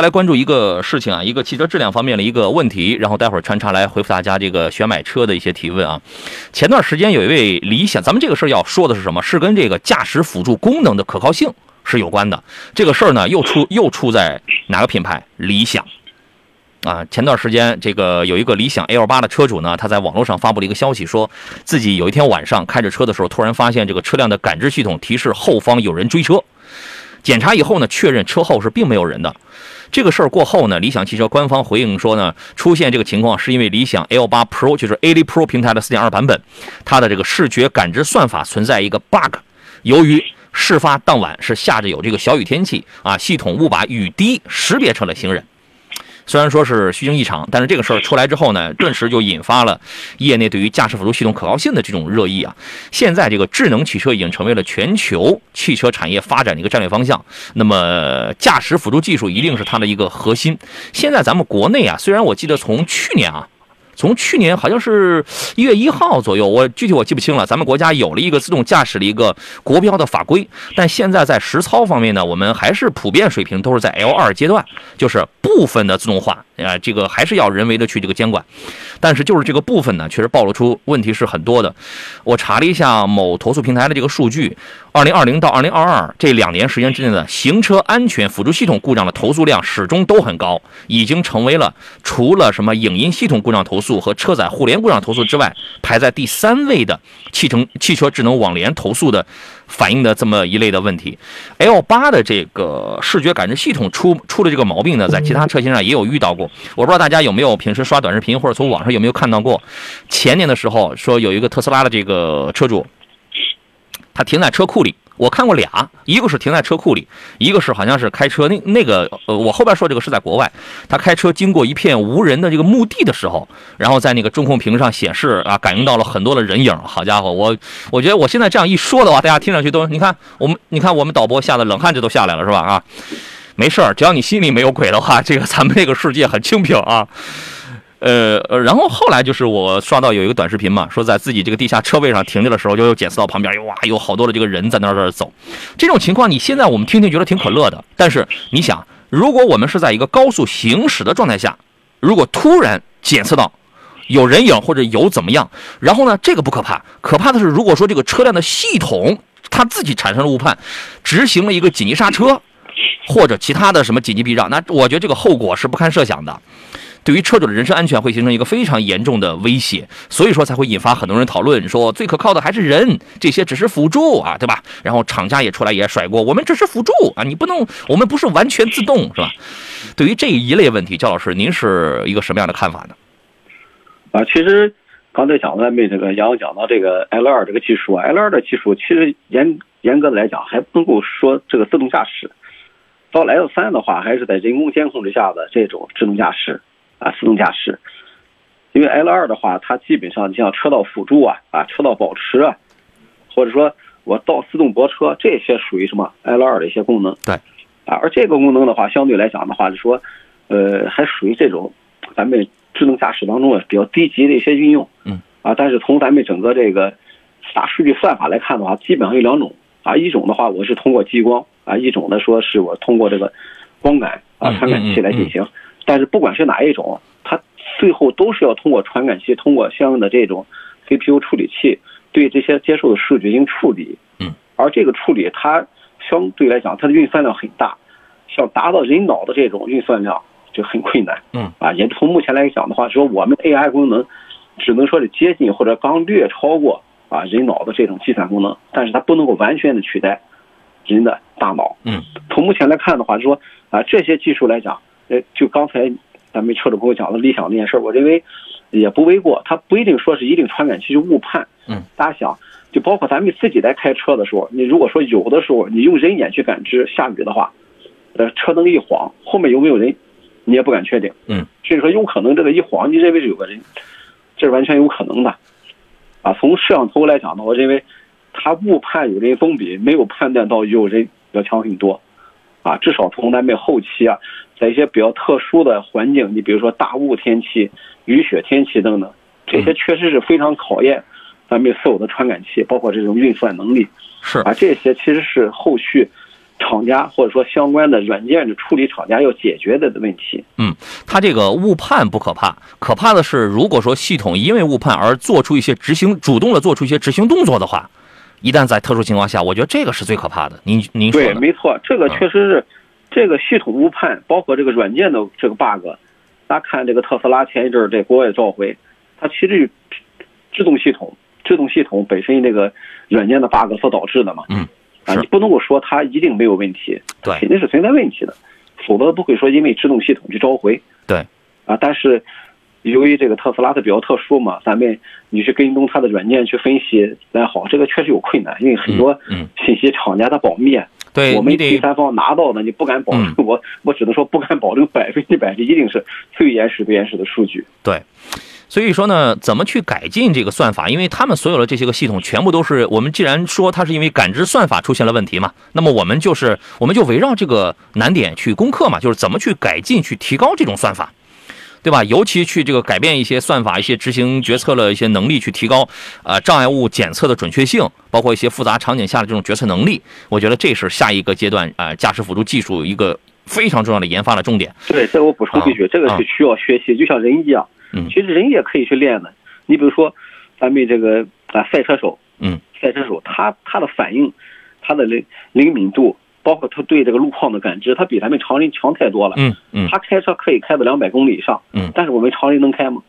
来关注一个事情啊，一个汽车质量方面的一个问题，然后待会儿穿插来回复大家这个选买车的一些提问啊。前段时间有一位理想，咱们这个事儿要说的是什么？是跟这个驾驶辅助功能的可靠性是有关的。这个事儿呢又出在哪个品牌？理想啊。前段时间这个有一个理想 L8 的车主呢，他在网络上发布了一个消息，说自己有一天晚上开着车的时候，突然发现这个车辆的感知系统提示后方有人追车，检查以后呢，确认车后是并没有人的。这个事儿过后呢，理想汽车官方回应说呢，出现这个情况是因为理想 L8 Pro 就是 A8 Pro 平台的 4.2 版本，它的这个视觉感知算法存在一个 bug， 由于事发当晚是下着有这个小雨天气啊，系统误把雨滴识别成了行人。虽然说是虚惊一场，但是这个事儿出来之后呢，顿时就引发了业内对于驾驶辅助系统可靠性的这种热议啊。现在这个智能汽车已经成为了全球汽车产业发展的一个战略方向，那么驾驶辅助技术一定是它的一个核心。现在咱们国内啊，虽然我记得从去年好像是1月1号左右，具体我记不清了，咱们国家有了一个自动驾驶的一个国标的法规，但现在在实操方面呢，我们还是普遍水平都是在 L2 阶段，就是部分的自动化这个还是要人为的去这个监管，但是就是这个部分呢，确实暴露出问题是很多的。我查了一下某投诉平台的这个数据，2020到2022这2年时间之内的行车安全辅助系统故障的投诉量始终都很高，已经成为了除了什么影音系统故障投诉和车载互联故障投诉之外，排在第3位的汽车智能网联投诉的反映的这么一类的问题。 L8 的这个视觉感知系统出了这个毛病呢，在其他车型上也有遇到过。我不知道大家有没有平时刷短视频或者从网上有没有看到过，前年的时候说有一个特斯拉的这个车主，他停在车库里，我看过俩，一个是停在车库里，一个是好像是开车那个我后边说这个是在国外，他开车经过一片无人的这个墓地的时候，然后在那个中控屏上显示啊，感应到了很多的人影。好家伙，我觉得我现在这样一说的话，大家听上去都你看我们导播吓得冷汗这都下来了是吧？啊，没事儿，只要你心里没有鬼的话，这个咱们这个世界很清平啊。然后后来就是我刷到有一个短视频嘛，说在自己这个地下车位上停着的时候，就又检测到旁边哇有好多的这个人在那儿走。这种情况你现在我们听听觉得挺可乐的，但是你想，如果我们是在一个高速行驶的状态下，如果突然检测到有人影或者有怎么样，然后呢这个不可怕，可怕的是如果说这个车辆的系统它自己产生了误判，执行了一个紧急刹车或者其他的什么紧急避让，那我觉得这个后果是不堪设想的。对于车主的人身安全会形成一个非常严重的威胁，所以说才会引发很多人讨论，说最可靠的还是人，这些只是辅助啊，对吧？然后厂家也出来也甩锅，我们只是辅助啊，你不能，我们不是完全自动，是吧？对于这一类问题，焦老师，您是一个什么样的看法呢？啊，其实刚才讲到这个杨讲到这个 L2 这个技术啊 ，L2 的技术其实严格的来讲还不够说这个自动驾驶，到 L3 的话还是在人工监控之下的这种智能驾驶。啊，自动驾驶，因为 L2 的话，它基本上像车道辅助啊，车道保持啊，或者说我到自动泊车，这些属于什么 L2 的一些功能。对，啊，而这个功能的话，相对来讲的话，就说，还属于这种咱们智能驾驶当中比较低级的一些运用。嗯，啊，但是从咱们整个这个大数据算法来看的话，基本上有2种啊，一种的话我是通过激光啊，一种呢说是我通过这个光感啊传感器来进行。但是不管是哪一种，它最后都是要通过传感器，通过相应的这种 CPU 处理器对这些接受的数据进行处理。嗯，而这个处理它相对来讲，它的运算量很大，想达到人脑的这种运算量就很困难。嗯，啊，也从目前来讲的话，说我们 AI 功能只能说是接近或者刚略超过啊人脑的这种计算功能，但是它不能够完全的取代人的大脑。嗯，从目前来看的话，说啊这些技术来讲。就刚才咱们车主朋友讲的理想那件事，我认为也不为过。他不一定说是一定传感器就误判。嗯，大家想，就包括咱们自己在开车的时候，你如果说有的时候你用人眼去感知下雨的话，车灯一晃，后面有没有人，你也不敢确定。嗯，所以说有可能这个一晃，你认为是有个人，这是完全有可能的。啊，从摄像头来讲呢，我认为他误判有人总比没有判断到有人要强很多。啊，至少从咱们后期啊，在一些比较特殊的环境，你比如说大雾天气、雨雪天气等等，这些确实是非常考验咱们所有的传感器，包括这种运算能力。是啊，这些其实是后续厂家或者说相关的软件的处理厂家要解决的问题。嗯，它这个误判不可怕，可怕的是如果说系统因为误判而做出一些主动的做出一些执行动作的话，一旦在特殊情况下，我觉得这个是最可怕的。您说的对，没错，这个确实是这个系统误判，包括这个软件的这个 bug。大家看这个特斯拉前一阵儿在国外召回，它其实制动系统本身那个软件的 bug 所导致的嘛。嗯。啊，你不能够说它一定没有问题，对，肯定是存在问题的，否则不会说因为制动系统去召回。对，啊，但是由于这个特斯拉它比较特殊嘛，咱们你去跟踪它的软件去分析来好，这个确实有困难，因为很多信息厂家它保密，对，我们第三方拿到的你不敢保证，我只能说不敢保证100%一定是最原始最原始的数据。对。所以说呢，怎么去改进这个算法？因为他们所有的这些个系统全部都是，我们既然说它是因为感知算法出现了问题嘛，那么我们就围绕这个难点去攻克嘛，就是怎么去改进、去提高这种算法，对吧？尤其去这个改变一些算法、一些执行决策的一些能力，去提高障碍物检测的准确性，包括一些复杂场景下的这种决策能力。我觉得这是下一个阶段驾驶辅助技术一个非常重要的研发的重点。对，这我补充一句，这个是需要学习，就像人一样。嗯，其实人也可以去练的。你比如说，咱们这个赛车手，他的反应，他的灵敏度，包括他对这个路况的感知，他比咱们常人强太多了。他开车可以开到200公里以上。但是我们常人能开吗？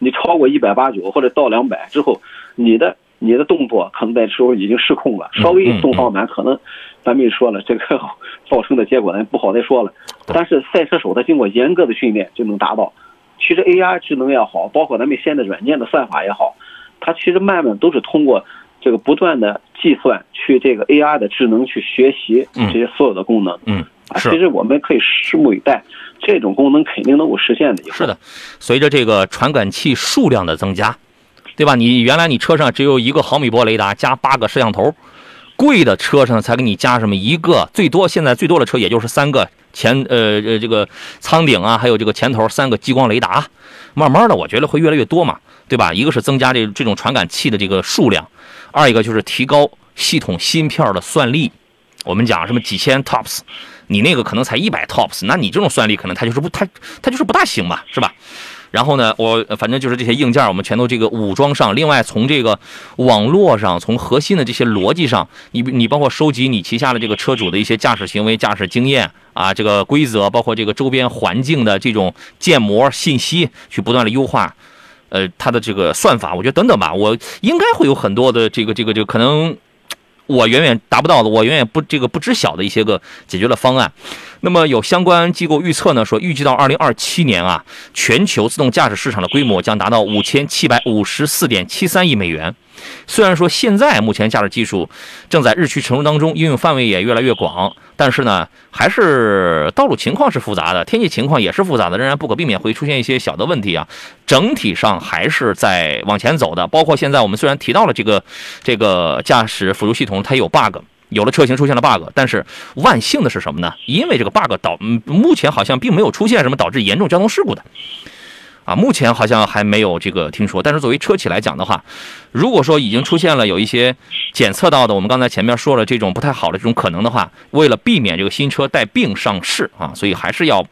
你超过189或者到200之后，你的动作可能在时候已经失控了，稍微动放慢，可能咱们也说了，这个造成的结果咱不好再说了。但是赛车手他经过严格的训练就能达到。其实 AI 智能也好，包括咱们现在软件的算法也好，它其实慢慢都是通过这个不断的计算去这个 AI 的智能去学习这些所有的功能。其实我们可以拭目以待，这种功能肯定能够实现的。是的，随着这个传感器数量的增加，对吧？你原来你车上只有1毫米波雷达加8个摄像头，贵的车上才给你加什么一个，最多现在最多的车也就是3个。这个舱顶啊，还有这个前头3个激光雷达，慢慢的我觉得会越来越多嘛，对吧？一个是增加这种传感器的这个数量，二一个就是提高系统芯片的算力。我们讲什么几千 TOPS， 你那个可能才100 TOPS， 那你这种算力可能它就是不大行嘛，是吧？然后呢，我反正就是这些硬件我们全都这个武装上，另外从这个网络上，从核心的这些逻辑上，你包括收集你旗下的这个车主的一些驾驶行为、驾驶经验啊，这个规则，包括这个周边环境的这种建模信息，去不断的优化，它的这个算法，我觉得等等吧，我应该会有很多的这个可能我远远达不到的，我远远不知晓的一些个解决的方案。那么有相关机构预测呢，说预计到2027年啊，全球自动驾驶市场的规模将达到5754.73亿美元。虽然说现在目前驾驶技术正在日趋成熟当中，应用范围也越来越广，但是呢，还是道路情况是复杂的，天气情况也是复杂的，仍然不可避免会出现一些小的问题啊。整体上还是在往前走的，包括现在我们虽然提到了这个驾驶辅助系统它有 bug， 有的车型出现了 bug， 但是万幸的是什么呢？因为这个 bug 目前好像并没有出现什么导致严重交通事故的。啊，目前好像还没有这个听说，但是作为车企来讲的话，如果说已经出现了有一些检测到的，我们刚才前面说了这种不太好的这种可能的话，为了避免这个新车带病上市啊，所以还是要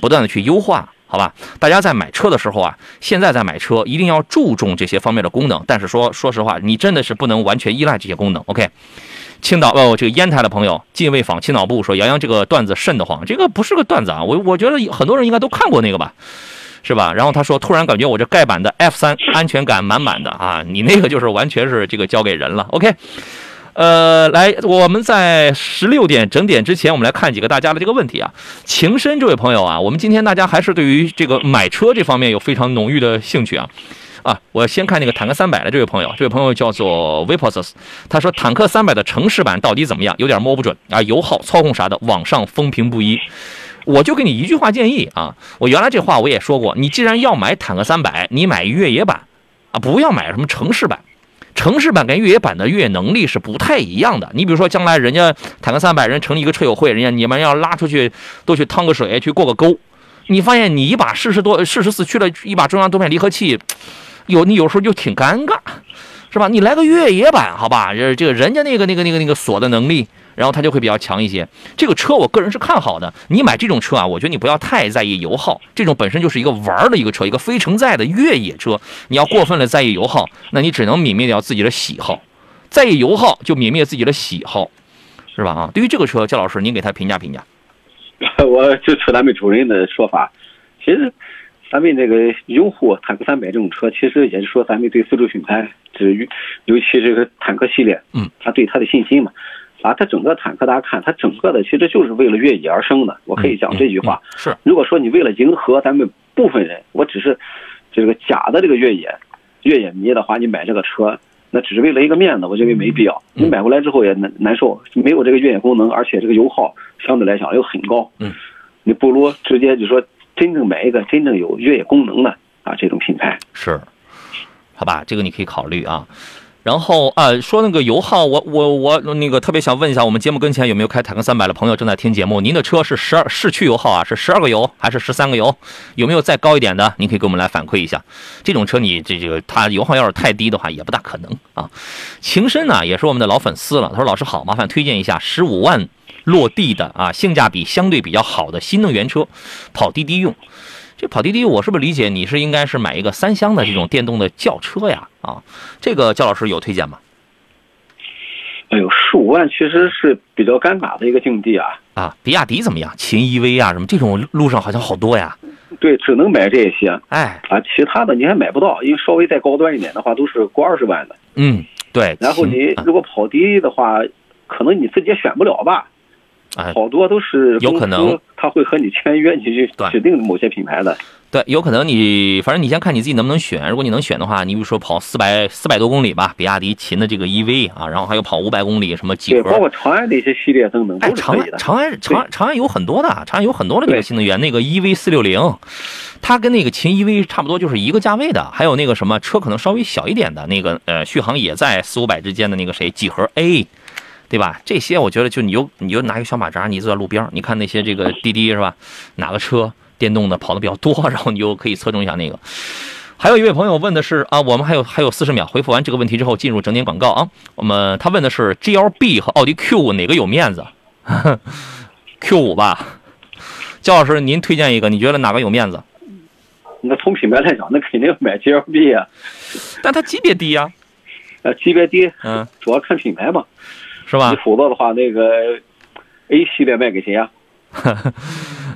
不断的去优化，好吧？大家在买车的时候啊，现在在买车一定要注重这些方面的功能，但是说实话，你真的是不能完全依赖这些功能。OK， 这个烟台的朋友近卫坊青岛部说，洋洋这个段子瘆得慌，这个不是个段子啊，我觉得很多人应该都看过那个吧。是吧？然后他说，突然感觉我这盖板的 F3 安全感满满的啊，你那个就是完全是这个交给人了。OK， 来，我们在16点整点之前，我们来看几个大家的这个问题啊。情深这位朋友啊，我们今天大家还是对于这个买车这方面有非常浓郁的兴趣啊。我先看那个坦克300的这位朋友叫做 Viposis， 他说坦克300的城市版到底怎么样？有点摸不准啊，油耗、操控啥的，网上风评不一。我就给你一句话建议啊，我原来这话我也说过，你既然要买坦克300，你买越野版啊，不要买什么城市版。城市版跟越野版的越野能力是不太一样的。你比如说，将来人家坦克300人成立一个车友会，人家你们要拉出去都去趟个水，去过个沟，你发现你一把40四驱的一把中央多片离合器，你有时候就挺尴尬，是吧？你来个越野版，好吧？这个人家那个锁的能力，然后它就会比较强一些。这个车我个人是看好的。你买这种车啊，我觉得你不要太在意油耗，这种本身就是一个玩的一个车，一个非承载的越野车。你要过分的在意油耗，那你只能泯灭掉自己的喜好。在意油耗就泯灭自己的喜好，是吧？啊，对于这个车，焦老师您给他评价评价。我就扯咱们主任的说法，其实咱们这个拥护坦克300这种车，其实也是说咱们对自主品牌，尤其这个坦克系列，他对他的信心嘛。啊，它整个坦克大家看，它整个的其实就是为了越野而生的。我可以讲这句话，是如果说你为了迎合咱们部分人，我只是这个假的这个越野迷的话，你买这个车那只是为了一个面子，我认为没必要。你买回来之后也难受，没有这个越野功能，而且这个油耗相对来讲又很高。嗯，你不如直接就说真正买一个真正有越野功能的啊这种品牌。是，好吧，这个你可以考虑啊。然后啊，说那个油耗，我那个特别想问一下，我们节目跟前有没有开坦克300的朋友正在听节目？您的车是市区油耗啊，是12个油还是13个油？有没有再高一点的？您可以给我们来反馈一下。这种车你这个它油耗要是太低的话，也不大可能啊。情深呢也是我们的老粉丝了，他说老师好，麻烦推荐一下15万落地的啊，性价比相对比较好的新能源车，跑滴滴用。这跑滴滴，我是不是理解你是应该是买一个3厢的这种电动的轿车呀？啊，这个焦老师有推荐吗？哎呦，15万其实是比较尴尬的一个境地啊！啊，比亚迪怎么样？秦EV 啊，什么这种路上好像好多呀？对，只能买这些。哎，啊，其他的你还买不到，因为稍微再高端一点的话，都是过20万的。嗯，对。然后你如果跑滴滴的话，可能你自己也选不了吧？好多都是有可能他会和你签约，你去指定某些品牌的。对，有可能你反正你先看你自己能不能选。如果你能选的话，你比如说跑400多公里吧，比亚迪秦的这个 EV 啊，然后还有跑500公里什么几何，对，包括长安的一些系列等等。哎，长安有很多的，长安有很多的这个新能源，那个 EV460，它跟那个秦 EV 差不多，就是一个价位的。还有那个什么车可能稍微小一点的那个续航也在400-500之间的那个谁几何 A。对吧？这些我觉得就你就拿一个小马扎，你坐在路边，你看那些这个滴滴是吧？哪个车电动的跑的比较多，然后你就可以侧重一下那个。还有一位朋友问的是啊，我们还有40秒，回复完这个问题之后进入整点广告啊。他问的是 GLB 和奥迪 Q5 哪个有面子？Q5 吧，焦老师您推荐一个，你觉得哪个有面子？那从品牌来讲，那肯定买 GLB 啊，但它级别低呀。级别低，嗯，主要看品牌嘛。是吧？你否则的话，那个 A 系列卖给谁呀？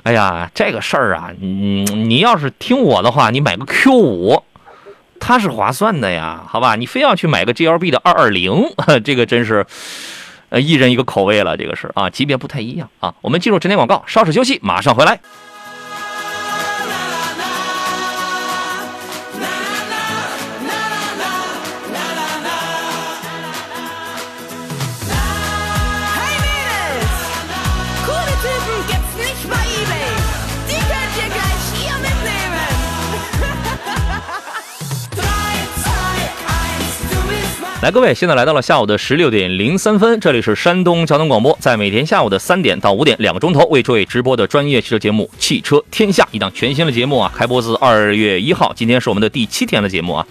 哎呀，这个事儿啊，你要是听我的话，你买个 Q5， 它是划算的呀，好吧？你非要去买个 GLB 的220，这个真是，一人一个口味了，这个是啊，级别不太一样啊。我们进入整点广告，稍事休息，马上回来。来，各位，现在来到了下午的16:03，这里是山东交通广播，在每天下午的3点到5点2个钟头为各位直播的专业汽车节目《汽车天下》，一档全新的节目啊，开播自2月1号，今天是我们的第7天的节目啊，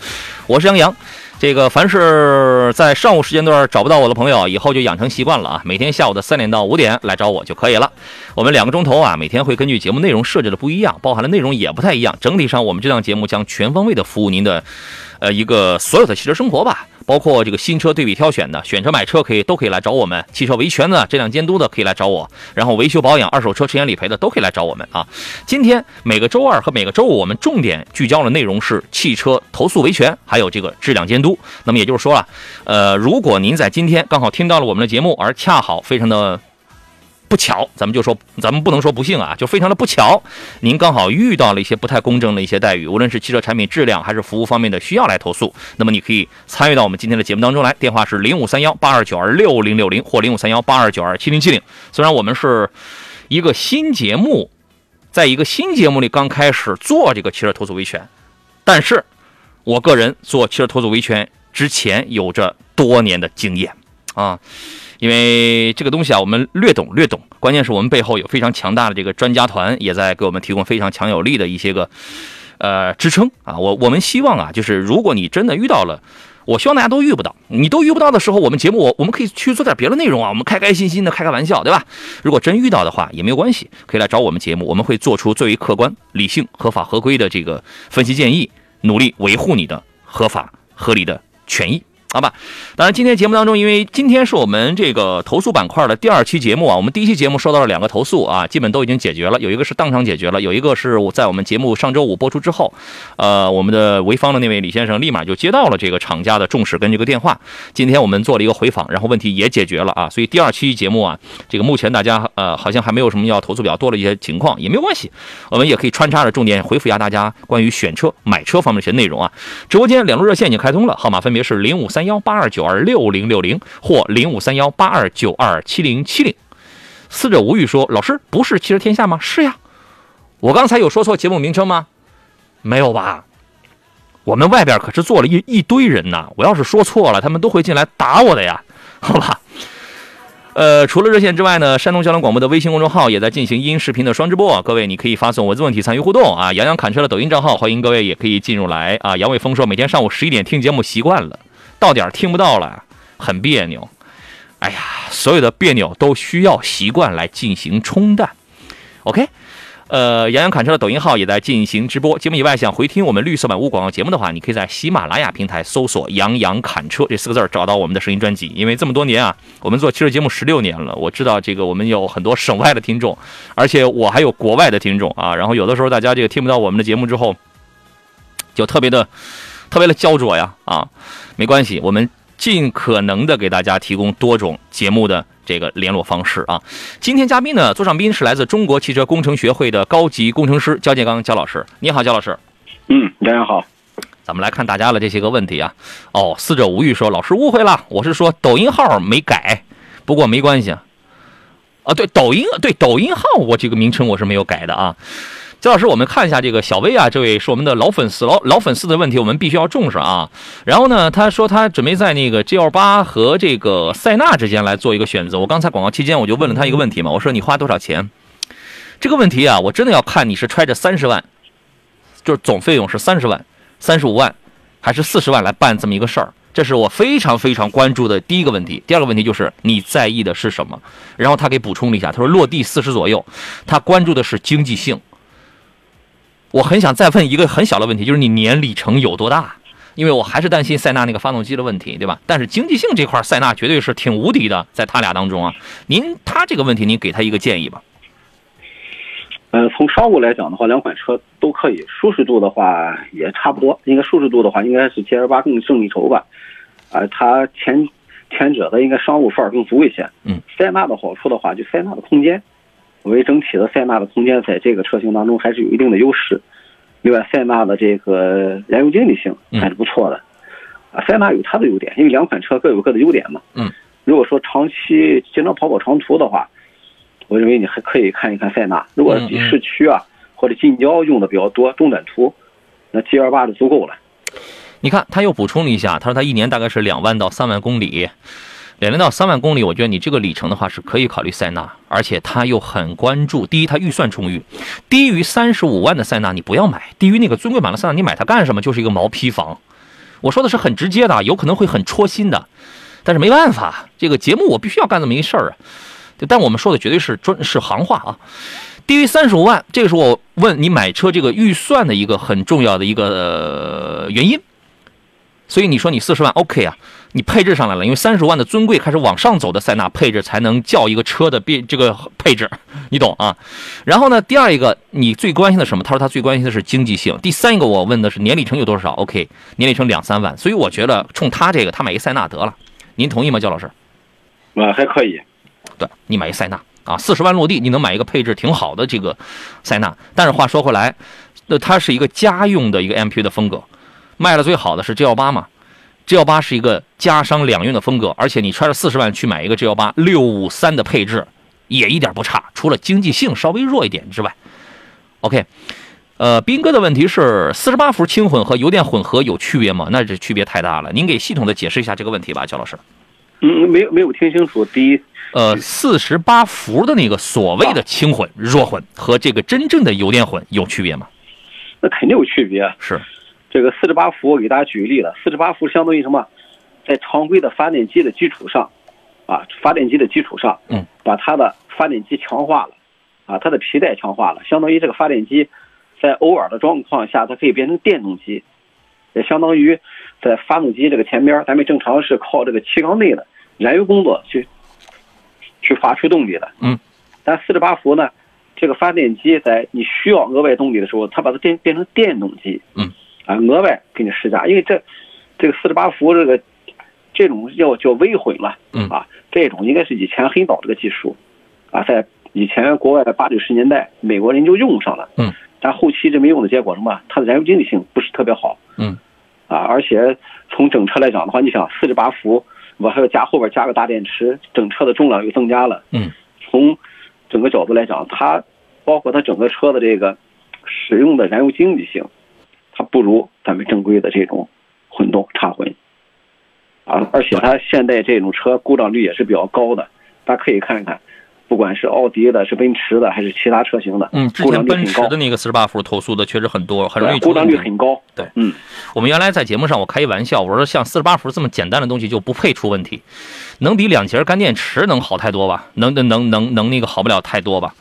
我是杨洋。这个凡是在上午时间段找不到我的朋友，以后就养成习惯了啊，每天下午的3点到5点来找我就可以了。我们2个钟头啊，每天会根据节目内容设置的不一样，包含的内容也不太一样，整体上我们这档节目将全方位的服务您的一个所有的汽车生活吧，包括这个新车对比挑选的，选车买车都可以来找我们，汽车维权的，质量监督的可以来找我，然后维修保养、二手车车险理赔的都可以来找我们啊。今天每个周二和每个周五我们重点聚焦的内容是汽车投诉维权，还有这个质量监督。那么也就是说了，如果您在今天刚好听到了我们的节目，而恰好非常的不巧，咱们不能说不幸啊，就非常的不巧，您刚好遇到了一些不太公正的一些待遇，无论是汽车产品质量还是服务方面的需要来投诉，那么你可以参与到我们今天的节目当中来，电话是0531-8292-6060或0531-8292-7070。虽然我们是一个新节目，在一个新节目里刚开始做这个汽车投诉维权，但是我个人做汽车投诉维权之前有着多年的经验啊，因为这个东西啊，我们略懂，关键是我们背后有非常强大的这个专家团，也在给我们提供非常强有力的一些个支撑啊。我们希望啊，就是如果你真的遇到了，我希望大家都遇不到。你都遇不到的时候，我们节目我们可以去做点别的内容啊，我们开心的开玩笑，对吧？如果真遇到的话也没有关系，可以来找我们节目，我们会做出最为客观、理性、合法合规的这个分析建议，努力维护你的合法合理的权益。好吧，当然今天节目当中，因为今天是我们这个投诉板块的第二期节目啊，我们第一期节目收到了2个投诉啊，基本都已经解决了，有一个是当场解决了，有一个是在我们节目上周5播出之后，我们的潍坊的那位李先生立马就接到了这个厂家的重视跟这个电话，今天我们做了一个回访，然后问题也解决了啊，所以第二期节目啊，这个目前大家好像还没有什么要投诉比较多的一些情况，也没有关系，我们也可以穿插着重点回复一下大家关于选车、买车方面的一些内容啊。直播间两路热线已经开通了，号码分别是053182926060或053182927070。四者无语说，老师不是汽车天下吗？是呀，我刚才有说错节目名称吗？没有吧，我们外边可是坐了一堆人呐，我要是说错了，他们都会进来打我的呀，好吧。除了热线之外呢，山东交通广播的微信公众号也在进行音视频的双直播，各位你可以发送文字问题参与互动啊。杨洋侃车的抖音账号，欢迎各位也可以进入来啊。杨伟峰说，每天上午11点听节目习惯了，到点听不到了，很别扭。哎呀，所有的别扭都需要习惯来进行冲淡。OK， 杨洋侃车的抖音号也在进行直播。节目以外，想回听我们绿色版无广告节目的话，你可以在喜马拉雅平台搜索“杨洋侃车”这4个字，找到我们的声音专辑。因为这么多年啊，我们做汽车节目16年了，我知道这个我们有很多省外的听众，而且我还有国外的听众啊。然后有的时候大家这个听不到我们的节目之后，就特别的焦灼呀啊。没关系，我们尽可能的给大家提供多种节目的这个联络方式啊。今天嘉宾呢，座上宾是来自中国汽车工程学会的高级工程师焦建刚焦老师。你好，焦老师。大家好。咱们来看大家的这些个问题啊。哦，四者无欲说，老师误会了，我是说抖音号没改，不过没关系啊。对，抖音号我这个名称我是没有改的啊。焦老师，我们看一下这个小薇啊，这位是我们的老粉丝的问题，我们必须要重视啊。然后呢，他说他准备在那个 GL8 和这个塞纳之间来做一个选择。我刚才广告期间我就问了他一个问题嘛，我说你花多少钱？这个问题啊，我真的要看你是揣着30万，就是总费用是30万、35万，还是40万来办这么一个事儿。这是我非常关注的第一个问题。第二个问题就是你在意的是什么？然后他给补充了一下，他说落地40左右，他关注的是经济性。我很想再问一个很小的问题，就是你年里程有多大？因为我还是担心塞纳那个发动机的问题，对吧？但是经济性这块，塞纳绝对是挺无敌的，在他俩当中啊。他这个问题，您给他一个建议吧。从商务来讲的话，两款车都可以，舒适度的话也差不多。应该舒适度的话，应该是 GL8 更胜一筹吧。它前者的应该商务范儿更足一些。塞纳的好处的话，就塞纳的空间。为整体的塞纳的空间在这个车型当中还是有一定的优势，另外塞纳的这个燃油经济性还是不错的，塞纳有它的优点，因为两款车各有各的优点嘛。如果说长期经常跑长途的话，我认为你还可以看一看塞纳。如果是市区啊或者近郊用的比较多，中短途，那 GL8 就足够了。你看，他又补充了一下，他说他一年大概是2万到3万公里。2万到3万公里，我觉得你这个里程的话是可以考虑塞纳，而且他又很关注。第一，他预算充裕，低于35万的塞纳你不要买，低于那个尊贵版的塞纳你买它干什么？就是一个毛坯房。我说的是很直接的，有可能会很戳心的，但是没办法，这个节目我必须要干这么一事儿啊。但我们说的绝对是行话啊。低于35万，这个是我问你买车这个预算的一个很重要的一个原因。所以你说你40万 OK 啊，你配置上来了，因为30万的尊贵开始往上走的塞纳配置才能叫一个车的这个配置，你懂啊。然后呢，第二一个你最关心的什么？他说他最关心的是经济性。第三一个我问的是年里程有多少 OK， 年里程2、3万。所以我觉得冲他这个，他买一塞纳得了，您同意吗，焦老师？还可以。对，你买一塞纳啊，40万落地你能买一个配置挺好的这个塞纳。但是话说回来，它是一个家用的一个 MPV 的风格，卖的最好的是 GL8 嘛， GL8 是一个家商两用的风格，而且你揣着40万去买一个 GL8 653的配置也一点不差，除了经济性稍微弱一点之外。OK， 斌哥的问题是48伏轻混和油电混合有区别吗？那这区别太大了，您给系统的解释一下这个问题吧，焦老师。没有听清楚。第一，48伏的那个所谓的轻混、弱混和这个真正的油电混有区别吗？那肯定有区别。是这个48伏，我给大家举个例子，48伏相当于什么？在常规的发电机的基础上，把它的发电机强化了，它的皮带强化了，相当于这个发电机在偶尔的状况下，它可以变成电动机，也相当于在发动机这个前边，咱们正常是靠这个气缸内的燃油工作去发出动力的。但48伏呢，这个发电机在你需要额外动力的时候，它把它变成电动机，额外给你施加，因为这个48伏这种叫微混了，这种应该是以前很早这个技术，在以前国外的80、90年代，美国人就用上了，但后期这没用的结果什么？它的燃油经济性不是特别好，而且从整车来讲的话，你想48伏，我还要加后边加个大电池，整车的重量又增加了，从整个角度来讲，它包括它整个车的这个使用的燃油经济性，它不如咱们正规的这种混动插混。而且它现在这种车故障率也是比较高的，大家可以看一看，不管是奥迪的、是奔驰的，还是其他车型的，之前奔驰的那个48伏投诉的确实很多，很容易故障率很高。对，我们原来在节目上我开一玩笑，我说像48伏这么简单的东西就不配出问题，能比两节干电池能好太多吧？能那个好不了太多吧？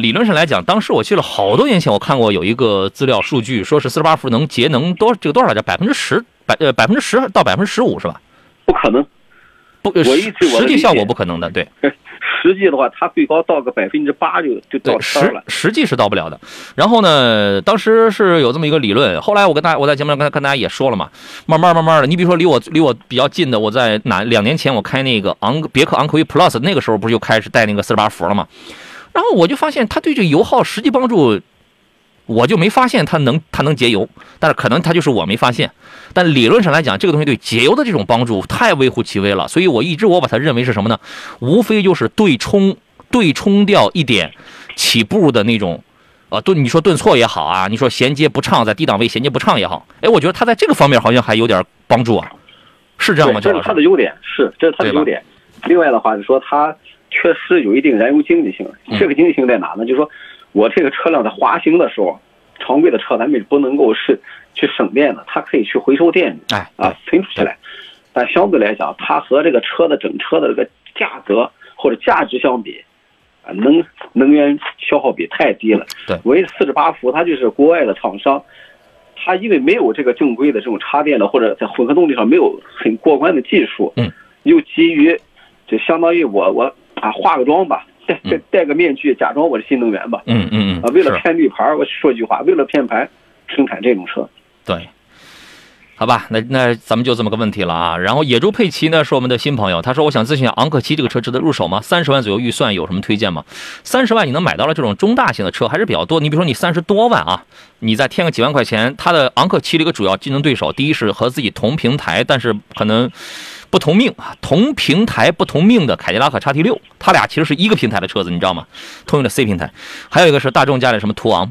理论上来讲，当时我记得好多年前我看过有一个资料数据，说是48伏能节能多少来着？10%。10%到15%是吧？不可能，实际效果不可能的，对。实际的话，它最高到个8%就到10%了，实际是到不了的。然后呢，当时是有这么一个理论，后来我在节目上跟大家也说了嘛，慢慢的，你比如说离我比较近的，我在2年前我开那个别克昂科威 Plus， 那个时候不是就开始带那个48伏了嘛，然后我就发现它对这个油耗实际帮助。我就没发现它能节油，但是可能它就是我没发现。但理论上来讲，这个东西对节油的这种帮助太微乎其微了，所以我把它认为是什么呢？无非就是对冲掉一点起步的那种，你说顿挫也好啊，你说衔接不畅，在低档位衔接不畅也好，我觉得它在这个方面好像还有点帮助啊，是这样吗？这是它的优点，这是它的优点。另外的话，就说它确实有一定燃油经济性，这个经济性在哪呢？就是说。我这个车辆在滑行的时候，常规的车咱们不能够是去省电的，它可以去回收电的，分出起来。但相对来讲，它和这个车的整车的这个价格或者价值相比，能源消耗比太低了。对，唯48伏它就是国外的厂商，它因为没有这个正规的这种插电的或者在混合动力上没有很过关的技术，又基于就相当于我化个妆吧。戴个面具，假装我是新能源吧。为了骗绿牌，我说句话，为了骗牌，生产这种车。对，好吧，那咱们就这么个问题了啊。然后野猪佩奇呢是我们的新朋友，他说我想咨询一下昂克旗这个车值得入手吗？30万左右预算有什么推荐吗？30万你能买到了这种中大型的车还是比较多。你比如说你30多万啊，你再添个几万块钱，它的昂克旗的一个主要竞争对手，第一是和自己同平台，但是可能。不同命啊，同平台不同命的凯迪拉克 XT6， 它俩其实是一个平台的车子，你知道吗？通用的 C 平台，还有一个是大众家里什么途昂，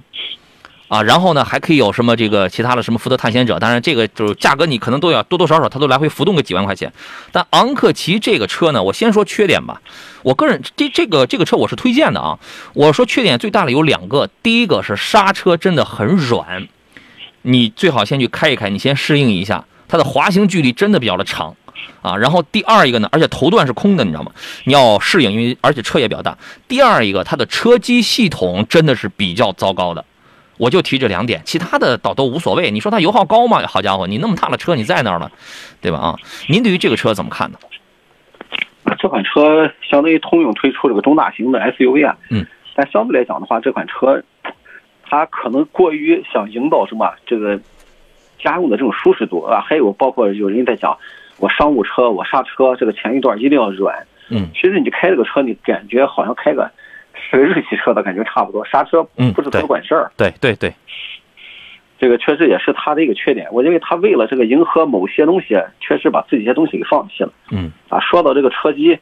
然后呢还可以有什么这个其他的什么福特探险者，当然这个就是价格你可能都要多少它都来回浮动个几万块钱。但昂克旗这个车呢，我先说缺点吧，我个人这个车我是推荐的啊。我说缺点最大的有2个，第一个是刹车真的很软，你最好先去开一开，你先适应一下，它的滑行距离真的比较的长。然后第二一个呢，而且头段是空的，你知道吗？你要适应，因为而且车也比较大。第二一个，它的车机系统真的是比较糟糕的，我就提这2点，其他的倒都无所谓。你说它油耗高吗？好家伙，你那么大的车，你在那儿了，对吧？您对于这个车怎么看呢？这款车相当于通用推出这个中大型的 SUV 啊，但相对来讲的话，这款车它可能过于想营造什么这个家用的这种舒适度啊，还有包括有人在讲。我商务车，我刹车这个前一段一定要软。其实你开这个车，你感觉好像开个日系车的感觉差不多，刹车不是多管事儿。对，这个确实也是它的一个缺点。我认为它为了这个迎合某些东西，确实把自己一些东西给放弃了。说到这个车机，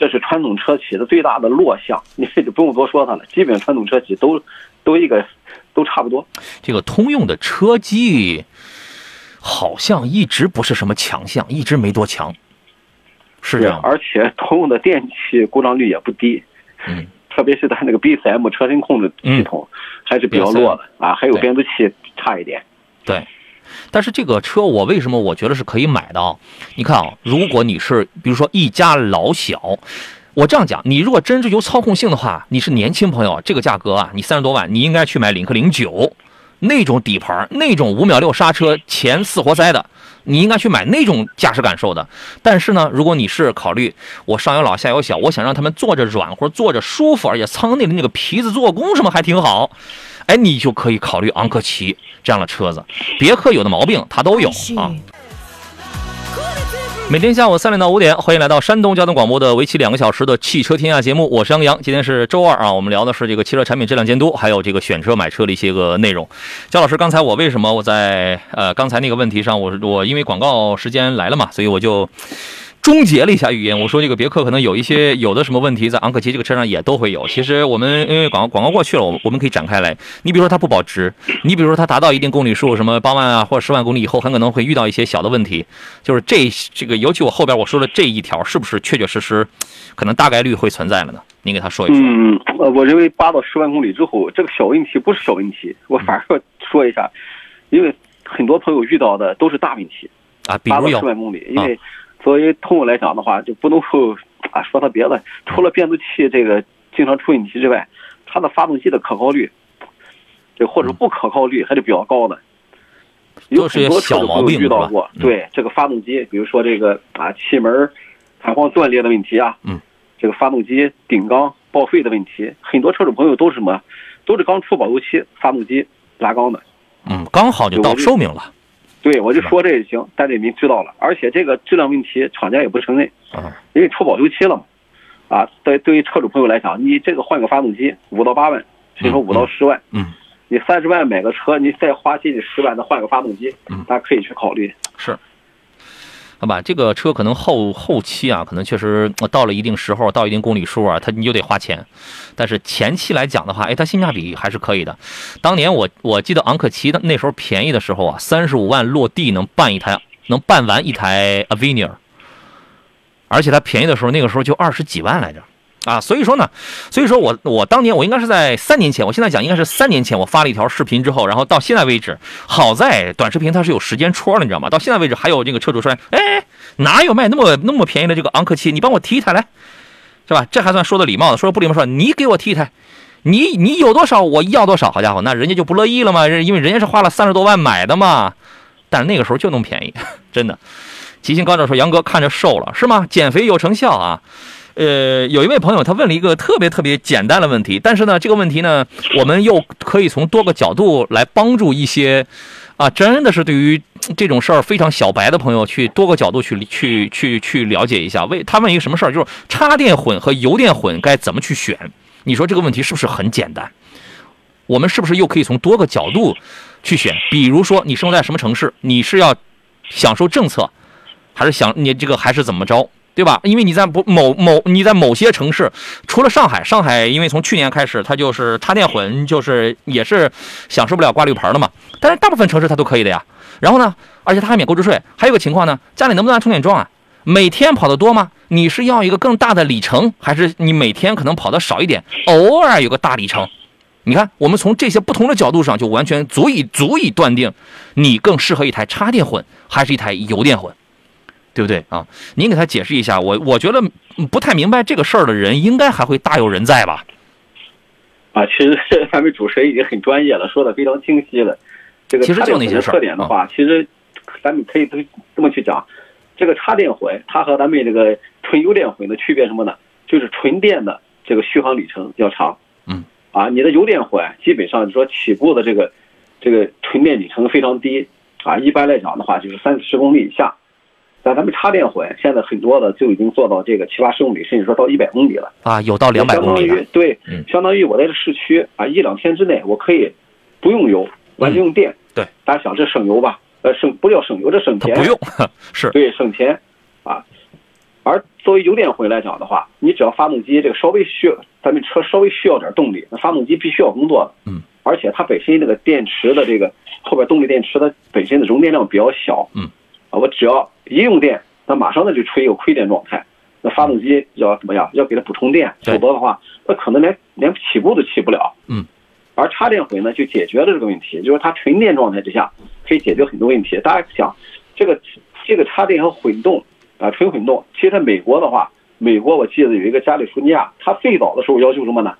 这是传统车企的最大的弱项，你就不用多说它了。基本传统车企都差不多。这个通用的车机好像一直不是什么强项，一直没多强，是这样。而且通用的电器故障率也不低，嗯，特别是它那个 BCM 车身控制系统还是比较弱的、嗯、啊，还有变速器差一点。对。但是这个车我为什么我觉得是可以买的啊？你看啊，如果你是比如说一家老小，我这样讲，你如果真是有操控性的话，你是年轻朋友，这个价格啊，你30多万，你应该去买领克09，那种底盘，那种5.6秒刹车前4活塞的，你应该去买那种驾驶感受的。但是呢，如果你是考虑我上有老下有小，我想让他们坐着软和，坐着舒服，而且舱内的那个皮子做工什么还挺好。哎，你就可以考虑昂科旗这样的车子，别克有的毛病它都有啊。每天下午3点到5点，欢迎来到山东交通广播的为期2个小时的汽车天下节目，我是杨洋。今天是周二啊，我们聊的是这个汽车产品质量监督，还有这个选车买车的一些个内容。焦老师，刚才我为什么我在刚才那个问题上，我因为广告时间来了嘛，所以我就终结了一下语言，我说这个别克可能有的什么问题在昂科旗这个车上也都会有。其实我们因为广告过去了，我们可以展开来。你比如说它不保值，你比如说它达到一定公里数，什么8万啊或者10万公里以后，很可能会遇到一些小的问题。就是这个，尤其我后边我说的这一条，是不是确确实实可能大概率会存在了呢？您给他说一说。嗯，我认为8到10万公里之后，这个小问题不是小问题，我反而要说一下，因为很多朋友遇到的都是大问题啊，比如8到10万公里，因为。作为通用来讲的话，就不能够啊说它别的，除了变速器这个经常出问题之外，它的发动机的可靠率，对或者不可靠率还是比较高的。有很多小毛病遇到过，对这个发动机，比如说这个啊气门弹簧断裂的问题啊，嗯，这个发动机顶缸报废的问题，很多车主朋友都是什么，都是刚出保修期，发动机拉缸的，嗯，刚好就到寿命了。对，我就说这也行，但是您知道了，而且这个质量问题厂家也不承认，因为出保修期了嘛，啊，对于车主朋友来讲，你这个换个发动机5到8万，谁说5到10万？嗯，你30万买个车，你再花近10万再换个发动机，大家可以去考虑。是。好吧，这个车可能后期啊，可能确实到了一定时候，到一定公里数啊，你就得花钱。但是前期来讲的话，哎，它性价比还是可以的。当年我记得昂科旗的那时候便宜的时候啊，35万落地能办完一台 Avenir， 而且它便宜的时候，那个时候就20几万来着啊。所以说我当年我应该是在3年前，我现在讲应该是3年前，我发了一条视频之后，然后到现在为止，好在短视频它是有时间戳的，你知道吗？到现在为止还有这个车主说，哎，哪有卖那么便宜的这个昂科旗？你帮我提一台来，是吧？这还算说的礼貌的，说不礼貌说你给我提一台，你有多少我要多少，好家伙，那人家就不乐意了嘛，因为人家是花了30多万买的嘛。但是那个时候就那么便宜，真的。吉星高照说，杨哥看着瘦了是吗？减肥有成效啊。有一位朋友他问了一个特别特别简单的问题，但是呢，这个问题呢，我们又可以从多个角度来帮助一些，啊，真的是对于这种事儿非常小白的朋友去多个角度去了解一下。他问一个什么事儿，就是插电混和油电混该怎么去选？你说这个问题是不是很简单？我们是不是又可以从多个角度去选？比如说你生活在什么城市，你是要享受政策，还是想你这个还是怎么着？对吧？因为你在某些城市，除了上海因为从去年开始，它就是插电混，就是也是享受不了挂绿牌了嘛。但是大部分城市它都可以的呀。然后呢，而且它还免购置税。还有个情况呢，家里能不能安充电桩啊？每天跑得多吗？你是要一个更大的里程，还是你每天可能跑得少一点，偶尔有个大里程？你看，我们从这些不同的角度上，就完全足以断定，你更适合一台插电混还是一台油电混。对不对啊？您给他解释一下，我觉得不太明白这个事儿的人，应该还会大有人在吧？啊，其实咱们主持人已经很专业了，说的非常清晰了。这个插电混的特点的话，其实咱们可以这么去讲，这个插电混它和咱们这个纯油电混的区别什么呢？就是纯电的这个续航里程要长，嗯，啊，你的油电混基本上说起步的这个纯电里程非常低啊，一般来讲的话就是30-40公里以下。但咱们插电混现在很多的就已经做到这个70-80公里，甚至说到100公里了啊，有到200公里了。对，相当于我在这市区啊，1-2天之内我可以不用油，完全用电。对，大家想这省油吧？省不要省油，这省钱。不用，是对省钱啊。而作为油电混来讲的话，你只要发动机这个稍微需要，咱们车稍微需要点动力，那发动机必须要工作的。嗯。而且它本身那个电池的这个后边动力电池它本身的容电量比较小。嗯。啊，我只要一用电，那马上它就处于有亏电状态。那发动机要怎么样？要给它补充电，否则的话，那可能连起步都起不了。嗯。而插电混呢，就解决了这个问题，就是它纯电状态之下可以解决很多问题。大家想，这个插电和混动。啊，纯混动，其实在美国的话，美国我记得有一个加利福尼亚，它最早的时候要求什么呢？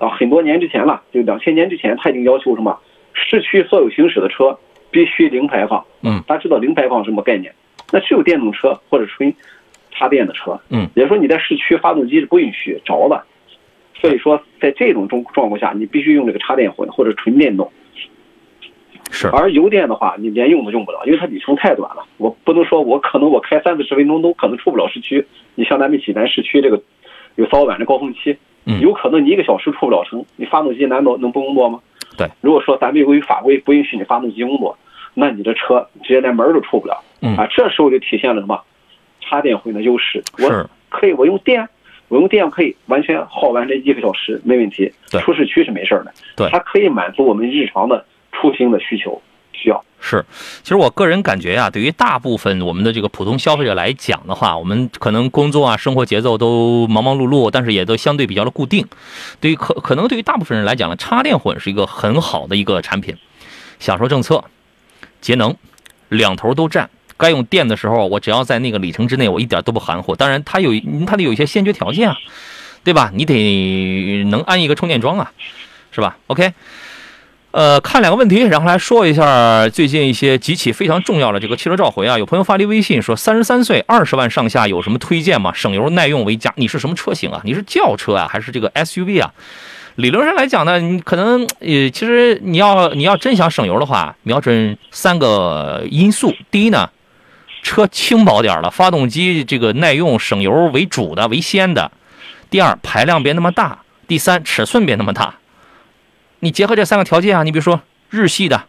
啊，很多年之前了，就2000年之前，它已经要求什么？市区所有行驶的车必须零排放。嗯，大家知道零排放什么概念？那只有电动车或者纯插电的车。嗯，也就是说你在市区发动机是不允许着的，所以说在这种状况下，你必须用这个插电混或者纯电动。是，而油电的话，你连用都用不了，因为它里程太短了。我不能说我可能我开30-40分钟都可能出不了市区。你像咱们济南市区这个有早晚的高峰期，有可能你1个小时出不了城，你发动机难道能不工作吗？对，如果说咱们由于法规不允许你发动机工作，那你的车直接连门都出不了。啊，这时候就体现了什么？插电混的优势。我可以，我用电可以完全耗完这1个小时没问题，出市区是没事的。对，它可以满足我们日常的。出行的需要是，其实我个人感觉呀，对于大部分我们的这个普通消费者来讲的话，我们可能工作啊、生活节奏都忙忙碌碌，但是也都相对比较的固定。对于可能对于大部分人来讲呢，插电混是一个很好的一个产品，享受政策、节能，两头都占。该用电的时候，我只要在那个里程之内，我一点都不含糊。当然，它得有一些先决条件啊，对吧？你得能安一个充电桩啊，是吧 ？OK。看两个问题，然后来说一下最近一些几起非常重要的这个汽车召回啊。有朋友发来微信说，33岁20万上下有什么推荐吗？省油耐用为佳。你是什么车型啊？你是轿车啊，还是这个 SUV 啊？理论上来讲呢，你可能其实你要真想省油的话，瞄准3个因素。第一呢，车轻薄点了，发动机这个耐用省油为主的为先的。第二，排量别那么大。第三，尺寸别那么大。你结合这3个条件啊，你比如说日系的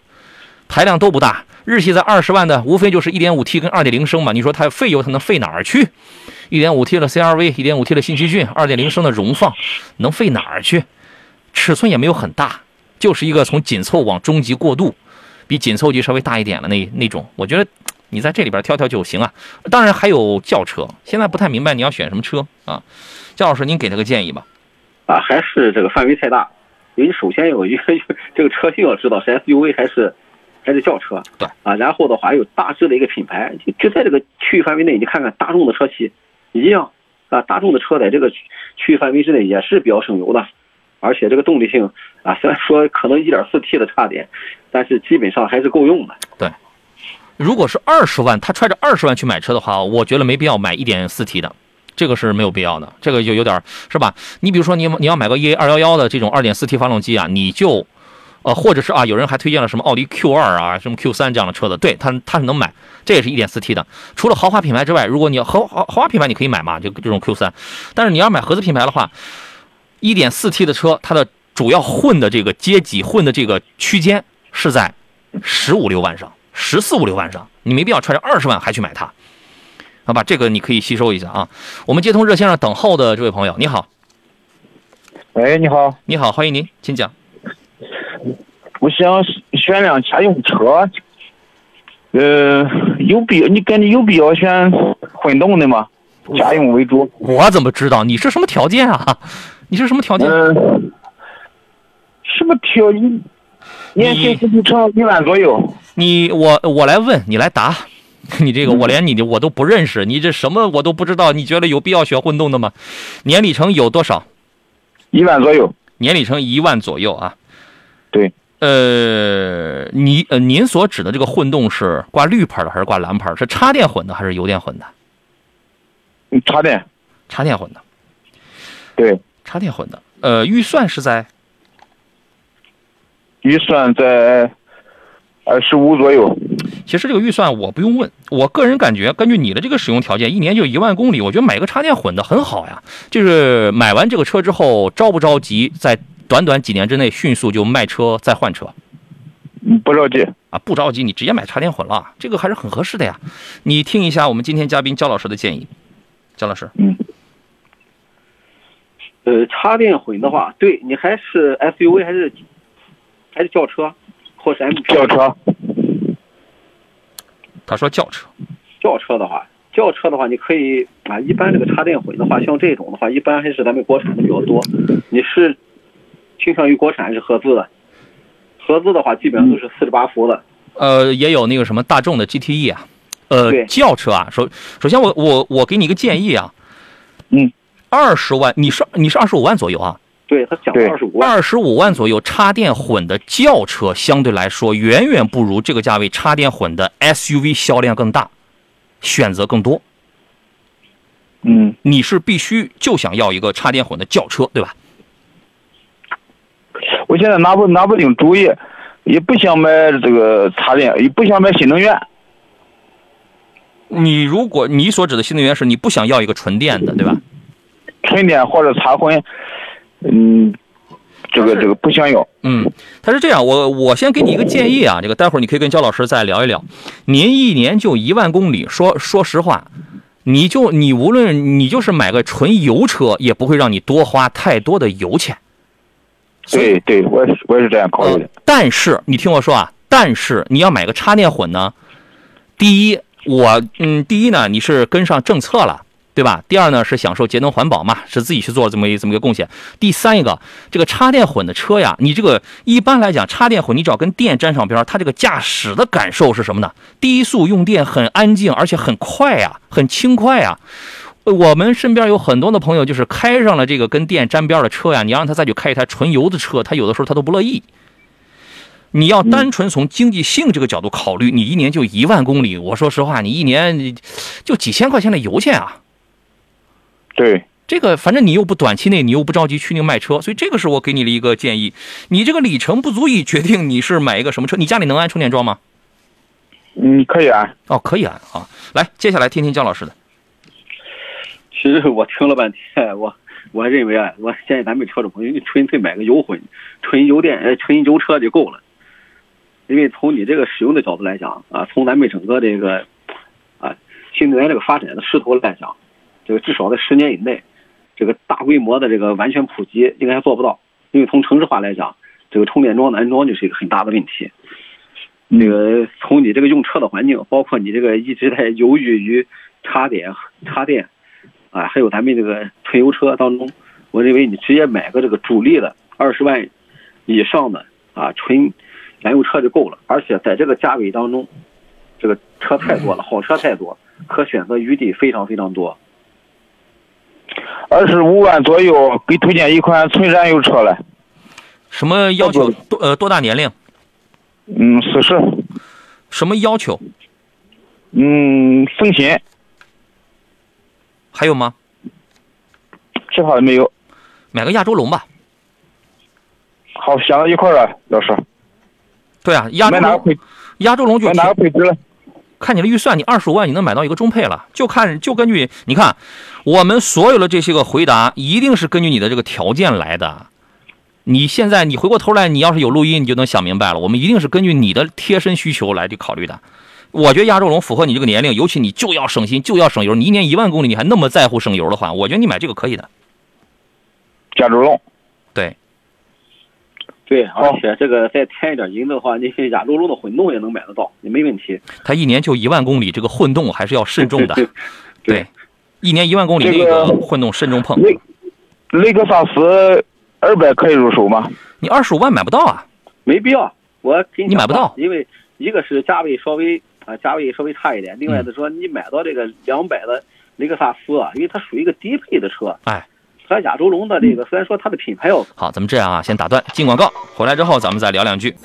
排量都不大，日系在20万的无非就是 1.5T 跟 2.0 升嘛，你说它费油它能费哪儿去 ？1.5T 的 CRV、 1.5T 的新奇骏、 2.0 升的荣放能费哪儿去？尺寸也没有很大，就是一个从紧凑往中级过渡，比紧凑级稍微大一点的那种，我觉得你在这里边挑挑就行啊。当然还有轿车，现在不太明白你要选什么车啊，焦老师您给他个建议吧。啊，还是这个范围太大。因为首先有一个这个车型要知道是 SUV 还是轿车，对啊，然后的话有大致的一个品牌，就在这个区域范围内，你看看大众的车企一样啊，大众的车在这个区域范围之内也是比较省油的，而且这个动力性啊，虽然说可能 1.4T 的差点，但是基本上还是够用的。对，如果是20万，他揣着20万去买车的话，我觉得没必要买 1.4T 的。这个是没有必要的，这个就有点是吧？你比如说你要买个 EA211 的这种 2.4T 发动机啊，你就，或者是啊，有人还推荐了什么奥迪 Q2 啊，什么 Q3 这样的车子，对它是能买，这也是 1.4T 的。除了豪华品牌之外，如果你要豪华品牌你可以买嘛，就这种 Q3。但是你要买合资品牌的话 ，1.4T 的车它的主要混的这个阶级、混的这个区间是在15-16万上、14-16万上，你没必要揣着20万还去买它。好吧，这个你可以吸收一下啊。我们接通热线上等候的这位朋友，你好。喂，你好。你好，欢迎您，请讲。我想选辆家用车，你感觉有必要选混动的吗？家用为主。我怎么知道你是什么条件啊？你是什么条件？什么条件？年薪最长1万左右。我来问你来答。你这个我连你的我都不认识，你这什么我都不知道，你觉得有必要选混动的吗？年里程有多少？1万左右。年里程1万左右啊。对。您所指的这个混动是挂绿牌的还是挂蓝牌？是插电混的还是油电混的？插电混的。对，插电混的。预算是在？预算在25左右。其实这个预算我不用问，我个人感觉根据你的这个使用条件，1年就1万公里，我觉得买个插电混的很好呀。就是买完这个车之后，着不着急在短短几年之内迅速就卖车再换车？不着急啊，不着急，你直接买插电混了，这个还是很合适的呀。你听一下我们今天嘉宾焦老师的建议。姜老师。嗯，插电混的话，对你还是 SUV 还是轿车，或是 MPV？ 轿车。他说轿车。轿车的话，你可以啊，一般这个插电混的话，像这种的话，一般还是咱们国产的比较多。你是倾向于国产还是合资的？合资的话，基本上都是48伏的。也有那个什么大众的 GTE 啊，轿车啊，首先我给你一个建议啊，嗯，20万，你是25万左右啊？对，他讲25万，25万左右，插电混的轿车相对来说远远不如这个价位插电混的 SUV 销量更大，选择更多。嗯，你是必须就想要一个插电混的轿车，对吧？我现在拿不定主意，也不想买这个插电，也不想买新能源。你如果你所指的新能源是你不想要一个纯电的，对吧？纯电或者插混，嗯，这个不想要。嗯，他是这样，我先给你一个建议啊，这个待会儿你可以跟焦老师再聊一聊。您一年就1万公里，说实话，你无论你就是买个纯油车，也不会让你多花太多的油钱。对，我也是这样考虑的。但是你听我说啊，但是你要买个插电混呢，第一呢，你是跟上政策了，对吧？第二呢，是享受节能环保嘛，是自己去做这么一个贡献。第三一个，这个插电混的车呀，你这个一般来讲，插电混你只要跟电沾上边，它这个驾驶的感受是什么呢？低速用电很安静，而且很快啊，很轻快啊。我们身边有很多的朋友，就是开上了这个跟电沾边的车呀，你让他再去开一台纯油的车，他有的时候他都不乐意。你要单纯从经济性这个角度考虑，你一年就1万公里，我说实话，你一年就几千块钱的油钱啊。对，这个反正你又不短期内，你又不着急去那卖车，所以这个是我给你的一个建议。你这个里程不足以决定你是买一个什么车。你家里能安充电桩吗？嗯，可以安。哦，可以安啊。来，接下来听听姜老师的。其实我听了半天，我认为啊，我建议咱们车主朋友，你纯粹买个油混、纯油车就够了。因为从你这个使用的角度来讲啊，从咱们整个这个啊新能源这个发展的势头来讲，这个至少在10年以内，这个大规模的这个完全普及应该还做不到。因为从城市化来讲，这个充电桩的安装就是一个很大的问题。那个从你这个用车的环境，包括你这个一直在犹豫于插电。啊，还有咱们这个纯油车当中，我认为你直接买个这个主力的20万以上的啊纯燃油车就够了。而且在这个价位当中，这个车太多了，好车太多，可选择余地非常非常多。25万左右，给推荐一款纯燃油车来。什么要求？多大年龄？嗯，40。什么要求？嗯，风险。还有吗？这好像没有。买个亚洲龙吧。好，想到一块了，老师。对啊，亚洲龙就哪个配置了？看你的预算，你25万你能买到一个中配了。就根据你看，我们所有的这些个回答，一定是根据你的这个条件来的。你现在你回过头来，你要是有录音，你就能想明白了。我们一定是根据你的贴身需求来去考虑的。我觉得亚洲龙符合你这个年龄，尤其你就要省心，就要省油。你一年1万公里，你还那么在乎省油的话，我觉得你买这个可以的。亚洲龙，对，而且这个再添一点银的话，那些亚洲龙的混动也能买得到，也没问题。它一年就1万公里，这个混动还是要慎重的。对，一年1万公里那个混动慎重碰。雷克萨斯200可以入手吗？你25万买不到啊？没必要，我给你买不到，因为一个是价位稍微差一点，另外的说你买到这个200的雷克萨斯啊，因为它属于一个低配的车，哎，和亚洲龙的这个虽然说它的品牌要好，咱们这样啊，先打断进广告，回来之后咱们再聊两句。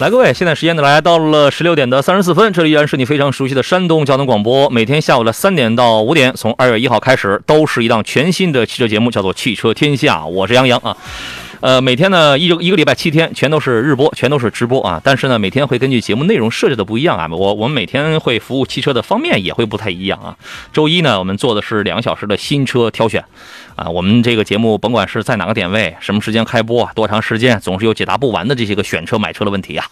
来，各位，现在时间呢来到了16:34，这里依然是你非常熟悉的山东交通广播。每天下午的3点到5点，从2月1号开始，都是一档全新的汽车节目，叫做《汽车天下》，我是杨洋啊。每天呢一个礼拜7天全都是日播，全都是直播啊。但是呢，每天会根据节目内容设置的不一样啊，我们每天会服务汽车的方面也会不太一样啊。周一呢，我们做的是2个小时的新车挑选啊。我们这个节目甭管是在哪个点位、什么时间开播、多长时间，总是有解答不完的这些个选车、买车的问题啊。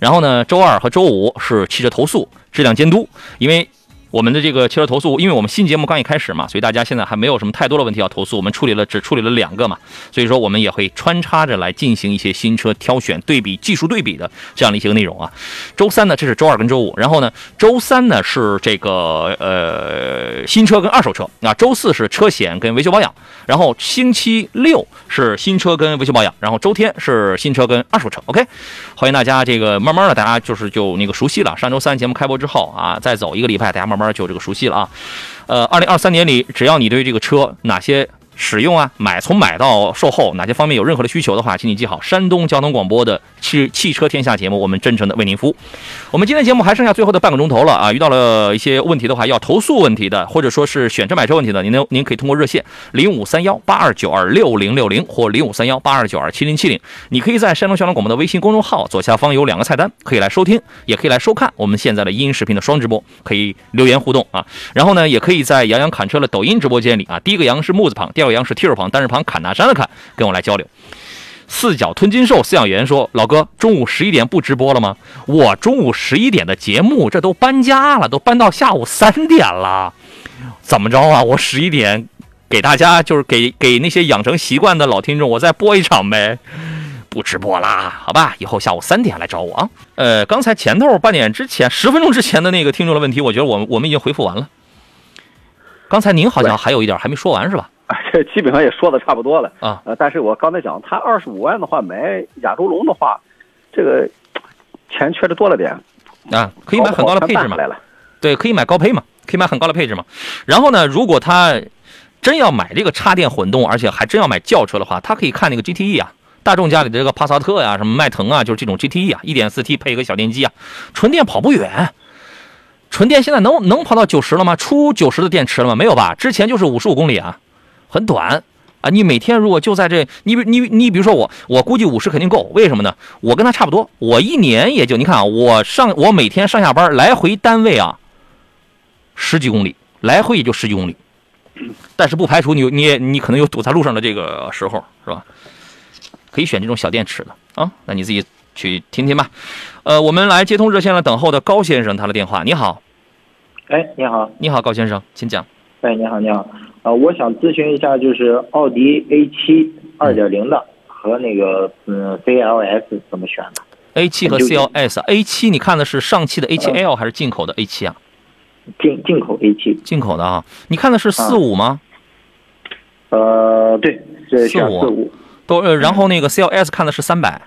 然后呢，周二和周五是汽车投诉、质量监督，因为我们的这个汽车投诉，因为我们新节目刚一开始嘛，所以大家现在还没有什么太多的问题要投诉，我们只处理了2个嘛，所以说我们也会穿插着来进行一些新车挑选、对比、技术对比的这样的一些内容啊。周三呢，这是周二跟周五，然后呢，周三呢是这个新车跟二手车啊，周四是车险跟维修保养，然后星期六是新车跟维修保养，然后周天是新车跟二手车。OK， 欢迎大家这个慢慢的，大家就那个熟悉了。上周三节目开播之后啊，再走1个礼拜，大家慢慢就这个熟悉了啊。2023年里，只要你对这个车哪些使用啊、从买到售后哪些方面有任何的需求的话，请你记好山东交通广播的汽车天下节目，我们真诚的为您服务。我们今天节目还剩下最后的半个钟头了啊，遇到了一些问题的话，要投诉问题的，或者说是选车买车问题的，您可以通过热线053182926060或053182927070，你可以在山东交通广播的微信公众号左下方有2个菜单，可以来收听，也可以来收看我们现在的音视频的双直播，可以留言互动啊。然后呢，也可以在杨洋侃车的抖音直播间里啊，第一个杨是木字旁，第2个杨是提手旁，单人旁，砍大山的砍，跟我来交流。四脚吞金兽饲养员说：“老哥，中午11点不直播了吗？我中午11点的节目，这都搬家了，都搬到下午3点了，怎么着啊？我11点给大家，就是给那些养成习惯的老听众，我再播一场呗。”不直播啦，好吧，以后下午3点来找我啊。刚才前头10分钟之前的那个听众的问题，我觉得我们已经回复完了。刚才您好像还有一点还没说完是吧？这基本上也说的差不多了啊，但是我刚才讲，他25万的话买亚洲龙的话，这个钱缺的多了点啊，可以买很高的配置嘛，对，可以买高配嘛，可以买很高的配置嘛。然后呢，如果他真要买这个插电混动，而且还真要买轿车的话，他可以看那个 GTE 啊，大众家里的这个帕萨特呀、什么迈腾啊，就是这种 GTE 啊， 1.4T 配一个小电机啊，纯电跑不远。纯电现在能跑到90了吗？出90的电池了吗？没有吧？之前就是55公里啊。很短啊！你每天如果就在这，你比如说我估计50肯定够，为什么呢？我跟他差不多，我1年也就你看啊，我每天上下班来回单位啊，10几公里，来回也就10几公里，但是不排除你可能有堵在路上的这个时候，是吧？可以选这种小电池的啊，那你自己去听听吧。我们来接通热线了，等候的高先生他的电话。你好，哎，你好，你好，高先生，请讲。哎，你好，你好。我想咨询一下，就是奥迪 A7 2.0 的和那个CLS 怎么选的 ？A7 和 CLS，A7 你看的是上汽的 A7L 还是进口的 A7 啊？进口 A7， 进口的啊。你看的是45吗？对，是45。都然后那个 CLS 看的是300。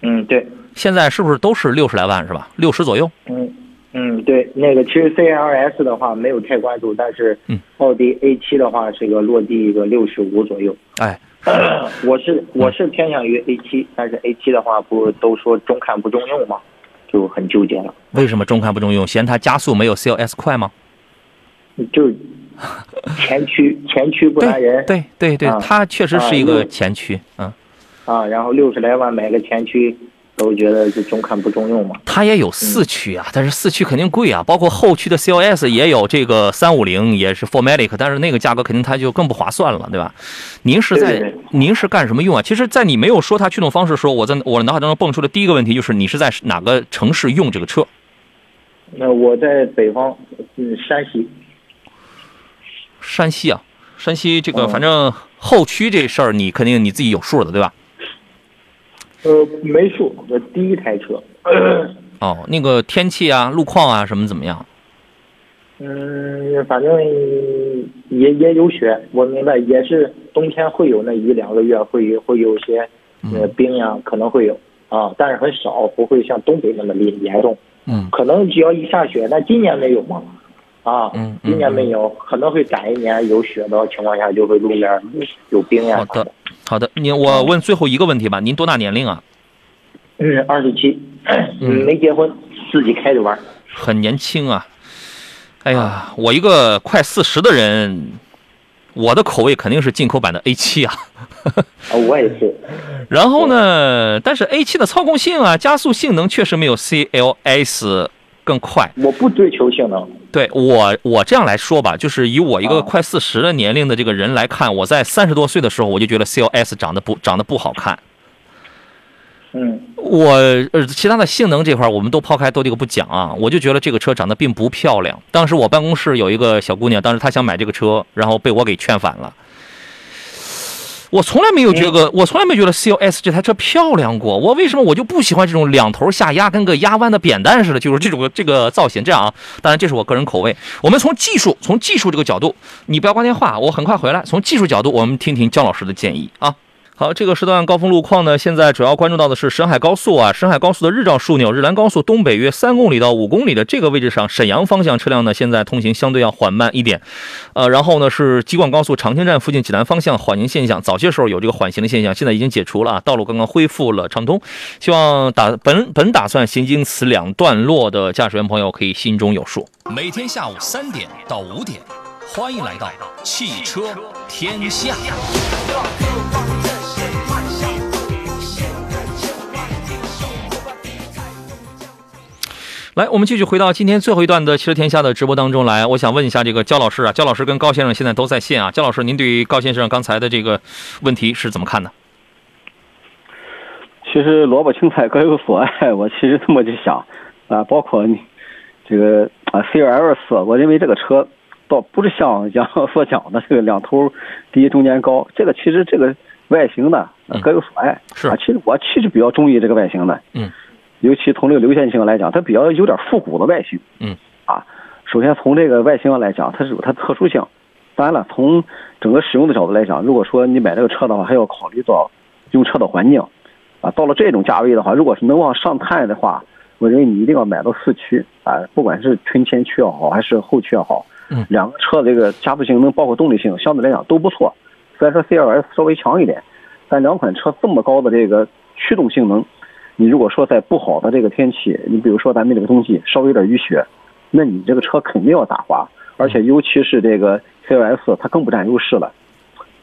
嗯，对。现在是不是都是60来万是吧？60左右。嗯。嗯，对，那个其实 CLS 的话没有太关注，但是奥迪 A7 的话是个落地一个65左右。哎，我是偏向于 A7， 但是 A7 的话不都说中看不中用吗？就很纠结了。为什么中看不中用？嫌它加速没有 CLS 快吗？就前驱不拦人。对对 对，它确实是一个前驱。然后60来万买个前驱。都觉得就中看不中用嘛，它也有4驱啊，但是4驱肯定贵啊，包括后驱的 CLS 也有这个350，也是 4MATIC， 但是那个价格肯定它就更不划算了，对吧？您是干什么用啊？其实，在你没有说它驱动方式的时候，我脑海当中蹦出的第一个问题就是你是在哪个城市用这个车？那我在北方，山西。山西啊，山西这个反正后驱这事儿你肯定你自己有数的，对吧？没数，我第一台车。哦，那个天气啊、路况啊什么怎么样？反正也有雪，我明白，也是冬天会有那1-2个月会有些冰呀、可能会有啊，但是很少，不会像东北那么严重。嗯，可能只要一下雪，那今年没有嘛？啊，今年没有，可能会赶一年有雪的情况下，就会路边有冰呀。好的。好的，我问最后一个问题吧，您多大年龄啊？27，没结婚，自己开着玩，很年轻啊。哎呀，我一个快40的人，我的口味肯定是进口版的 A7 啊。我也是。然后呢，但是 A7 的操控性啊、加速性能确实没有 CLS 更快。我不追求性能。对我这样来说吧，就是以我一个快40的年龄的这个人来看，我在30多岁的时候，我就觉得 CLS 长得不好看。嗯，其他的性能这块我们都抛开都这个不讲啊，我就觉得这个车长得并不漂亮。当时我办公室有一个小姑娘，当时她想买这个车，然后被我给劝反了。我从来没觉得 CLS 这台车漂亮过。我为什么我就不喜欢这种两头下压跟个压弯的扁担似的，就是这个造型这样啊？当然这是我个人口味。我们从技术这个角度，你不要挂电话，我很快回来。从技术角度，我们听听姜老师的建议啊。好，这个时段高峰路况呢，现在主要关注到的是沈海高速啊，沈海高速的日照枢纽日兰高速东北约3公里到5公里的这个位置上，沈阳方向车辆呢现在通行相对要缓慢一点，然后呢是济广高速长清站附近济南方向缓行现象，早些时候有这个缓行的现象，现在已经解除了啊，道路刚刚恢复了畅通，希望本打算行经此两段落的驾驶员朋友可以心中有数。每天下午3点到5点，欢迎来到汽车天下。来，我们继续回到今天最后一段的汽车天下的直播当中来。我想问一下这个焦老师啊，焦老师跟高先生现在都在线啊，焦老师您对于高先生刚才的这个问题是怎么看的？其实萝卜青菜各有所爱，我其实这么就想啊，包括你这个啊 CLS， 我认为这个车倒不是像杨所讲的这个两头低中间高，这个其实这个外形呢各有所爱，是啊，其实我其实比较中意这个外形的，嗯。尤其从这个流线性来讲，它比较有点复古的外形。嗯，啊，首先从这个外形上来讲，它是有它特殊性。当然了，从整个使用的角度来讲，如果说你买这个车的话，还要考虑到用车的环境。啊，到了这种价位的话，如果是能往上探的话，我认为你一定要买到四驱啊，不管是纯前驱也好，还是后驱也好，嗯，两个车的这个加速性能包括动力性相对来讲都不错。虽然说 CLS 稍微强一点，但两款车这么高的这个驱动性能。你如果说在不好的这个天气，你比如说咱们这个冬季稍微有点雨雪，那你这个车肯定要打滑，而且尤其是这个 CLS 它更不占优势了，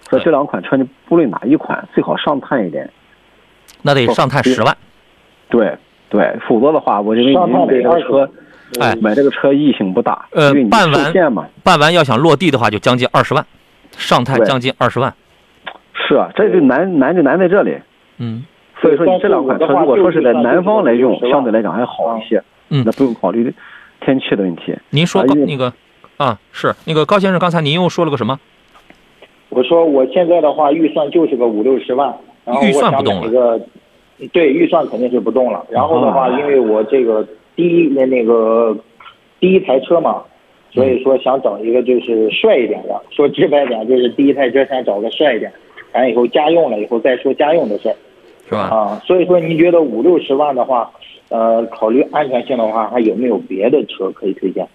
所以这两款车你不论哪一款最好上探一点，那得上探10万，对对，否则的话我认为你买这个车，哎，买这个车意义不大，因为你受限嘛，办完要想落地的话就将近20万，上探将近20万，是啊，这就难在这里，嗯。所以说你这两款车如果说是在南方来用，相对来讲还好一些，嗯，那不用考虑天气的问题。您说高先生，刚才您又说了个什么？我说我现在的话预算就是个50-60万，然后我想买一个，对，预算肯定是不动了。然后的话，因为我这个第一台车嘛，所以说想找一个就是帅一点的，说直白点就是第一台车想找个帅一点，然后以后家用了以后再说家用的事儿。是吧？啊，所以说您觉得50-60万的话，考虑安全性的话，还有没有别的车可以推荐？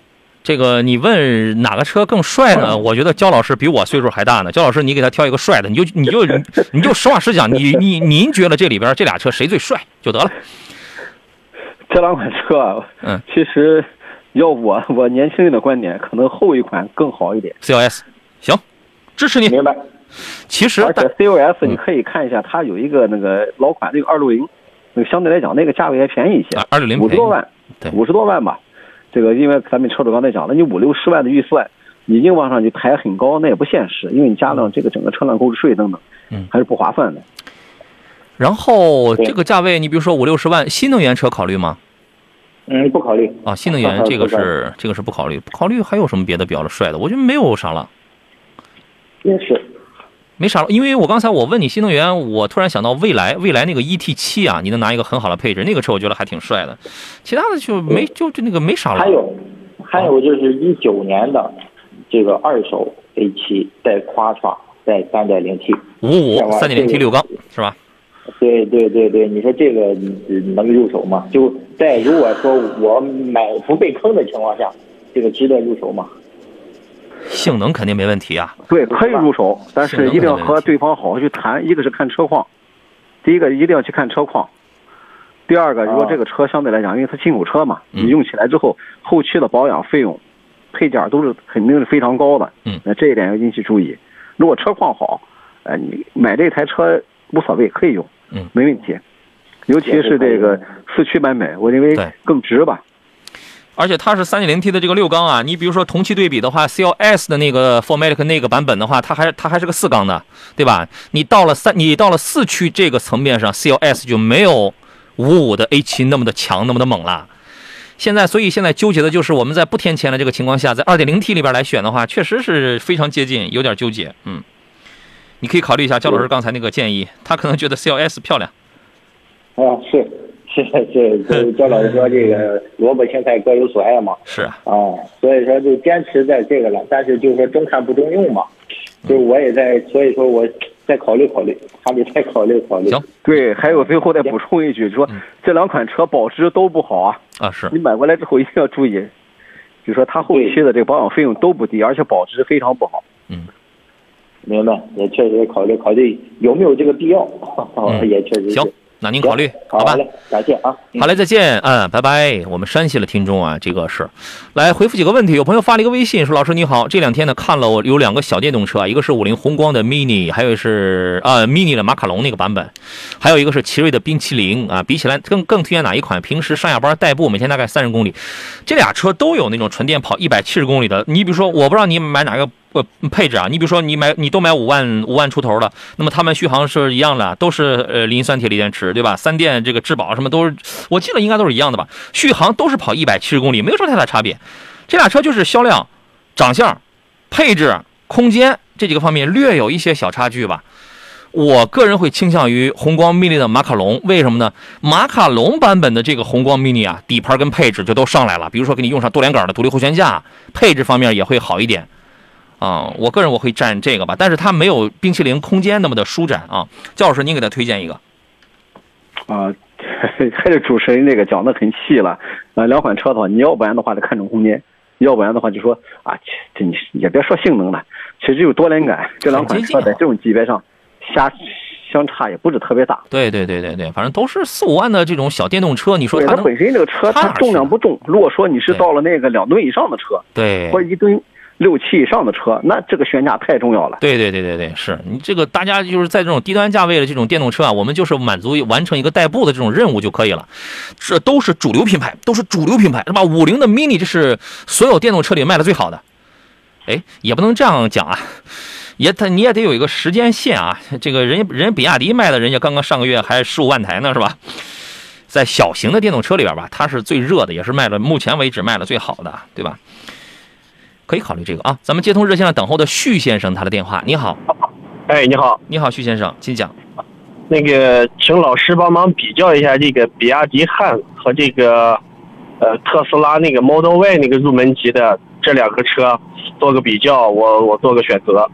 这个你问哪个车更帅呢？我觉得焦老师比我岁数还大呢。焦老师，你给他挑一个帅的，你就实话实讲，您觉得这里边这俩车谁最帅就得了。这两款车啊，嗯，其实要我年轻人的观点，可能后一款更好一点。CLS 行，支持你。明白。其实，而且 CLS 你可以看一下，它有一个那个老款那个260，那个相对来讲那个价位还便宜一些，26050多万，对，50多万吧。这个因为咱们车主刚才讲了，你50-60万的预算，你硬往上去抬很高，那也不现实，因为你加上这个整个车辆购置税等等，嗯，还是不划算的。然后这个价位，你比如说50-60万，新能源车考虑吗？嗯，不考虑啊，新能源这个是不考虑，不考虑还有什么别的比较帅的？我觉得没有啥了，也是。没啥了，因为我刚才我问你新能源，我突然想到蔚来那个 ET7 啊，你能拿一个很好的配置，那个车我觉得还挺帅的，其他的就那个没啥了。还有就是19年的这个二手 A7 带Quattro带 3.0T 3.0T 6缸是吧？对对对对，你说这个能入手吗？就在如果说我买不被坑的情况下，这个值得入手吗？性能肯定没问题啊，对，可以入手，但是一定要和对方好好去谈。一个是看车况，第一个一定要去看车况，第二个如果这个车相对来讲，因为它进口车嘛，你用起来之后，后期的保养费用、配件都是肯定是非常高的，嗯，那这一点要引起注意。如果车况好，你买这台车无所谓，可以用，嗯，没问题。尤其是这个四驱版本，我认为更值吧。而且它是 3.0T 的这个六缸啊，你比如说同期对比的话 ，CLS 的那个 4Matic 那个版本的话，它还是个四缸的，对吧？你到了四驱这个层面上 ，CLS 就没有55的 A7 那么的强，那么的猛了。所以现在纠结的就是我们在不添钱的这个情况下，在 2.0T 里边来选的话，确实是非常接近，有点纠结。嗯，你可以考虑一下焦老师刚才那个建议，他可能觉得 CLS 漂亮。啊，是，焦老师说这个萝卜青菜各有所爱嘛。是啊，所以说就坚持在这个了，但是就是说中看不中用嘛，就是我也在，所以说我再考虑考虑，还得再考虑考虑。行，对，还有最后再补充一句，说这两款车保值都不好啊。啊，是你买过来之后一定要注意，就说它后期的这个保养费用都不低，而且保值非常不好。嗯。明白，也确实考虑考虑有没有这个必要，也确实是。行，那您考虑好吧，感谢啊，好嘞，再见，拜拜。我们山西的听众啊，这个是来回复几个问题。有朋友发了一个微信说：“老师你好，这两天呢看了我有两个小电动车啊，一个是50宏光的 mini， 还有是mini 的马卡龙那个版本，还有一个是奇瑞的冰淇淋啊，比起来更推荐哪一款？平时上下班代步，每天大概30公里，这俩车都有那种纯电跑170公里的。你比如说，我不知道你买哪个。”配置啊，你比如说你都买5万出头了，那么他们续航是一样的，都是磷酸铁锂电池，对吧？三电这个质保什么都是，我记得应该都是一样的吧？续航都是跑170公里，没有什么太大差别。这俩车就是销量、长相、配置、空间这几个方面略有一些小差距吧。我个人会倾向于宏光 mini 的马卡龙，为什么呢？马卡龙版本的这个宏光 mini 啊，底盘跟配置就都上来了，比如说给你用上多连杆的独立后悬架，配置方面也会好一点。啊，我个人我会占这个吧，但是它没有冰淇淋空间那么的舒展啊。焦老师，您给他推荐一个。啊，还是主持人那个讲的很细了。两款车的话，你要不然的话就看重空间，要不然的话就说啊，这你也别说性能了，其实有多连杆，这两款车在这种级别上，相差也不是特别大。对，反正都是4-5万的这种小电动车，你说它本身这个车它重量不重，如果说你是到了那个2吨以上的车，对，或者1吨。6-7以上的车，那这个悬架太重要了。对，是你这个大家就是在这种低端价位的这种电动车啊，我们就是满足完成一个代步的这种任务就可以了。这都是主流品牌，是吧？50的 mini 这是所有电动车里卖的最好的。哎，也不能这样讲啊，你也得有一个时间线啊。这个人比亚迪卖的，人家刚刚上个月还15万台呢，是吧？在小型的电动车里边吧，它是最热的，也是卖了目前为止卖的最好的，对吧？可以考虑这个啊，咱们接通热线上等候的旭先生他的电话。你好，哎，你好，旭先生，请讲。那个，请老师帮忙比较一下这个比亚迪汉和这个特斯拉那个 Model Y 那个入门级的这两个车做个比较，我做个选择。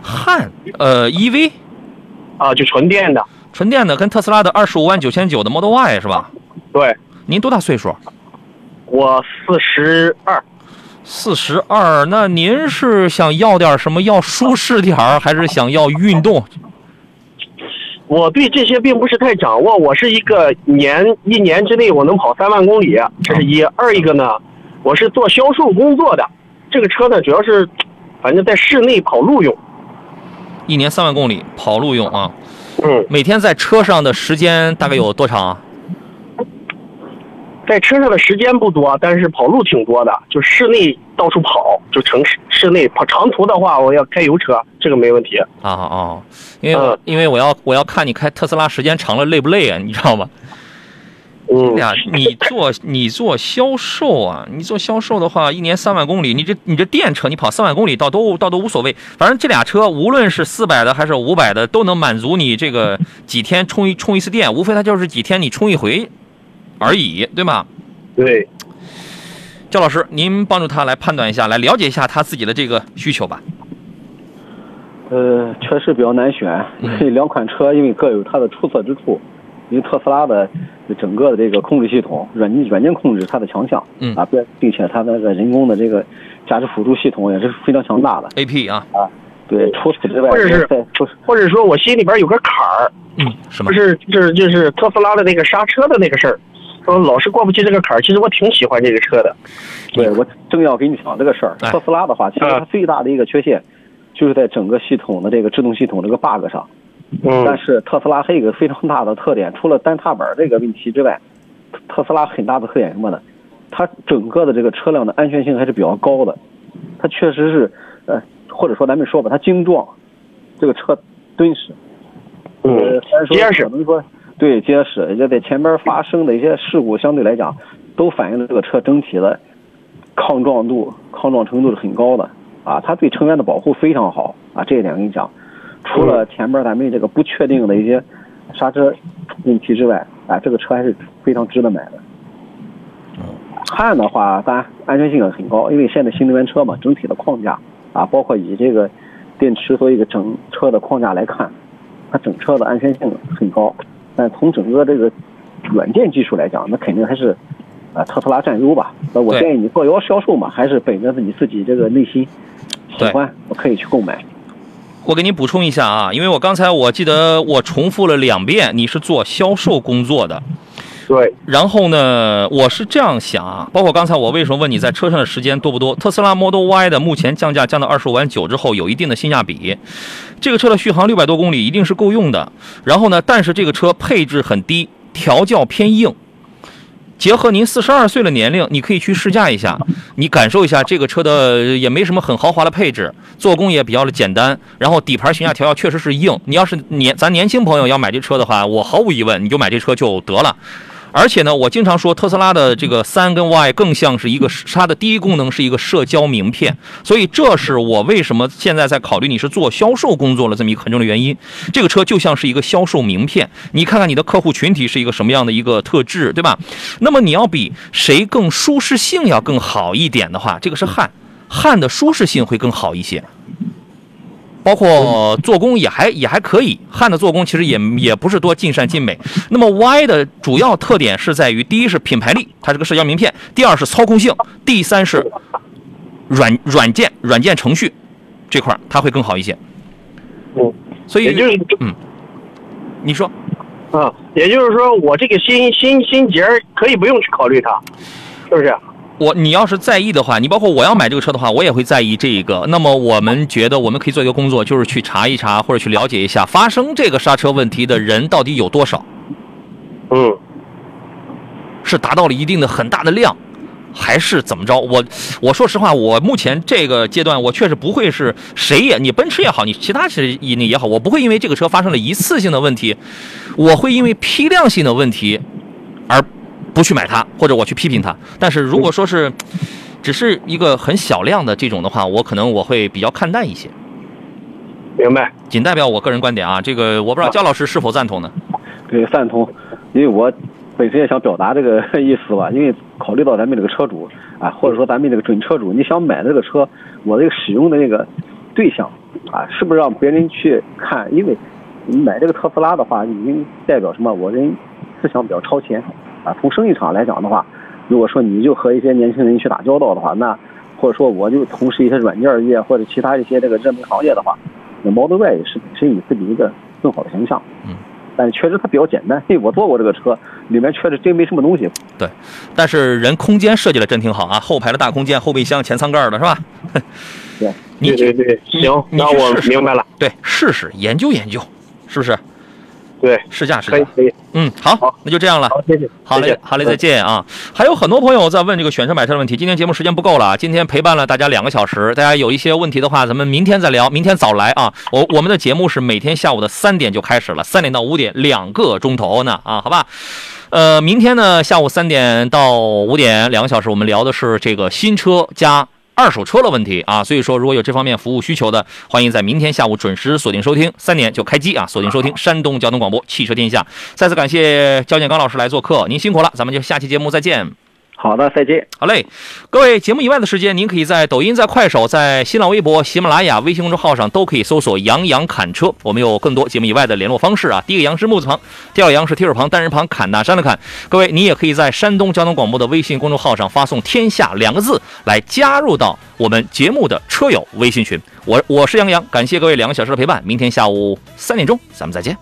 汉EV 啊，就纯电的，跟特斯拉的25万9千9的 Model Y 是吧？对。您多大岁数？我42。42，那您是想要点什么？要舒适点儿，还是想要运动？我对这些并不是太掌握。我是一年之内我能跑3万公里，这是一。二一个呢，我是做销售工作的，这个车呢主要是，反正在室内跑路用。一年3万公里跑路用啊？嗯。每天在车上的时间大概有多长啊？在车上的时间不多，但是跑路挺多的，就室内到处跑，就城市室内跑。长途的话，我要开油车，这个没问题啊。因为我要看你开特斯拉时间长了累不累啊，你知道吗？嗯，你做销售啊，你做销售的话，一年3万公里，你这电车你跑3万公里倒都无所谓。反正这俩车无论是400的还是500的，都能满足你这个几天充一次电，无非它就是几天你充一回。而已，对吗？对，焦老师，您帮助他来判断一下，来了解一下他自己的这个需求吧。确实比较难选，这两款车因为各有它的出色之处。因为特斯拉的整个的这个控制系统，软件控制它的强项，并且它那个人工的这个驾驶辅助系统也是非常强大的。AP 啊，对，除此之外，或者说我心里边有个坎儿，什么？就是特斯拉的那个刹车的那个事儿。说老是过不去这个坎儿，其实我挺喜欢这个车的。对，我正要给你讲这个事儿。特斯拉的话，其实它最大的一个缺陷就是在整个系统的这个制动系统这个 bug 上。但是特斯拉还有一个非常大的特点，除了单踏板这个问题之外，特斯拉很大的特点什么呢？它整个的这个车辆的安全性还是比较高的，它确实是或者说咱们说吧，它精壮，这个车敦实，结实，可能说对结实，也在前边发生的一些事故相对来讲都反映了这个车整体的抗撞度、抗撞程度是很高的啊，它对成员的保护非常好啊，这一点跟你讲。除了前边咱们这个不确定的一些刹车问题之外，啊，这个车还是非常值得买的。汉的话，当然安全性很高，因为现在新能源车嘛，整体的框架啊，包括以这个电池作为一个整车的框架来看，它整车的安全性很高。但从整个这个软件技术来讲，那肯定还是特斯拉占优吧。那我建议你做销售嘛，还是本着你自己这个内心喜欢，我可以去购买。我给您补充一下啊，因为我刚才我记得我重复了2遍，你是做销售工作的，对。然后呢，我是这样想啊，包括刚才我为什么问你在车上的时间多不多？特斯拉 Model Y 的目前降价降到25.9万之后，有一定的性价比，这个车的续航600多公里一定是够用的。然后呢，但是这个车配置很低，调教偏硬。结合您42岁的年龄，你可以去试驾一下，你感受一下这个车的也没什么很豪华的配置，做工也比较的简单，然后底盘悬架调校确实是硬。你要是咱年轻朋友要买这车的话，我毫无疑问你就买这车就得了。而且呢，我经常说特斯拉的这个3跟 Y 更像是一个，它的第一功能是一个社交名片，所以这是我为什么现在在考虑你是做销售工作了这么一个很重要的原因。这个车就像是一个销售名片，你看看你的客户群体是一个什么样的一个特质，对吧？那么你要比谁更舒适性要更好一点的话，这个是汉的舒适性会更好一些，包括做工也还可以，汉的做工其实也不是多尽善尽美。那么 Y 的主要特点是在于，第一是品牌力，它是个社交名片；第二是操控性；第三是软件程序这块它会更好一些。所以也就是你说啊，也就是说我这个新节可以不用去考虑它，是不是？你要是在意的话，你包括我要买这个车的话，我也会在意这个。那么我们觉得我们可以做一个工作，就是去查一查或者去了解一下发生这个刹车问题的人到底有多少。是达到了一定的很大的量，还是怎么着？我说实话，我目前这个阶段我确实不会是谁也，你奔驰也好，你其他谁也好，我不会因为这个车发生了一次性的问题，我会因为批量性的问题而不去买它，或者我去批评它。但是如果说是只是一个很小量的这种的话，我可能会比较看淡一些。明白，仅代表我个人观点啊，这个我不知道焦老师是否赞同呢？对，赞同，因为我本身也想表达这个意思吧。因为考虑到咱们这个车主啊，或者说咱们这个准车主，你想买这个车，我这个使用的那个对象啊，是不是让别人去看？因为你买这个特斯拉的话，已经代表什么？我人思想比较超前。啊，从生意场来讲的话，如果说你就和一些年轻人去打交道的话，那或者说我就从事一些软件业或者其他一些这个热门行业的话，那 Model Y 也是本身你自己一个更好的形象。但是确实它比较简单，因为我坐过这个车，里面确实真没什么东西。对，但是人空间设计的真挺好啊，后排的大空间，后备箱、前舱盖的是吧？对，对，行，那我明白了。对，试试研究研究，是不是？对，试驾可以，好，那就这样了，好，谢谢，好嘞，再见啊！还有很多朋友在问这个选车买车的问题，今天节目时间不够了，今天陪伴了大家2个小时，大家有一些问题的话，咱们明天再聊，明天早来啊！我们的节目是每天下午的3点就开始了，3点到5点2个钟头呢啊，好吧。明天呢下午3点到5点2个小时，我们聊的是这个新车加二手车的问题啊，所以说如果有这方面服务需求的，欢迎在明天下午准时锁定收听，3点就开机啊，锁定收听山东交通广播汽车天下。再次感谢焦建刚老师来做客，您辛苦了，咱们就下期节目再见。好的，再见。好嘞，各位，节目以外的时间，您可以在抖音、在快手、在新浪微博、喜马拉雅、微信公众号上都可以搜索“杨洋侃车”，我们有更多节目以外的联络方式啊。第一个杨是木字旁，第二个杨是提手旁、单人旁、侃大山的侃。各位，你也可以在山东交通广播的微信公众号上发送“天下”2个字来加入到我们节目的车友微信群。我是杨洋，感谢各位2个小时的陪伴，明天下午3点钟咱们再见。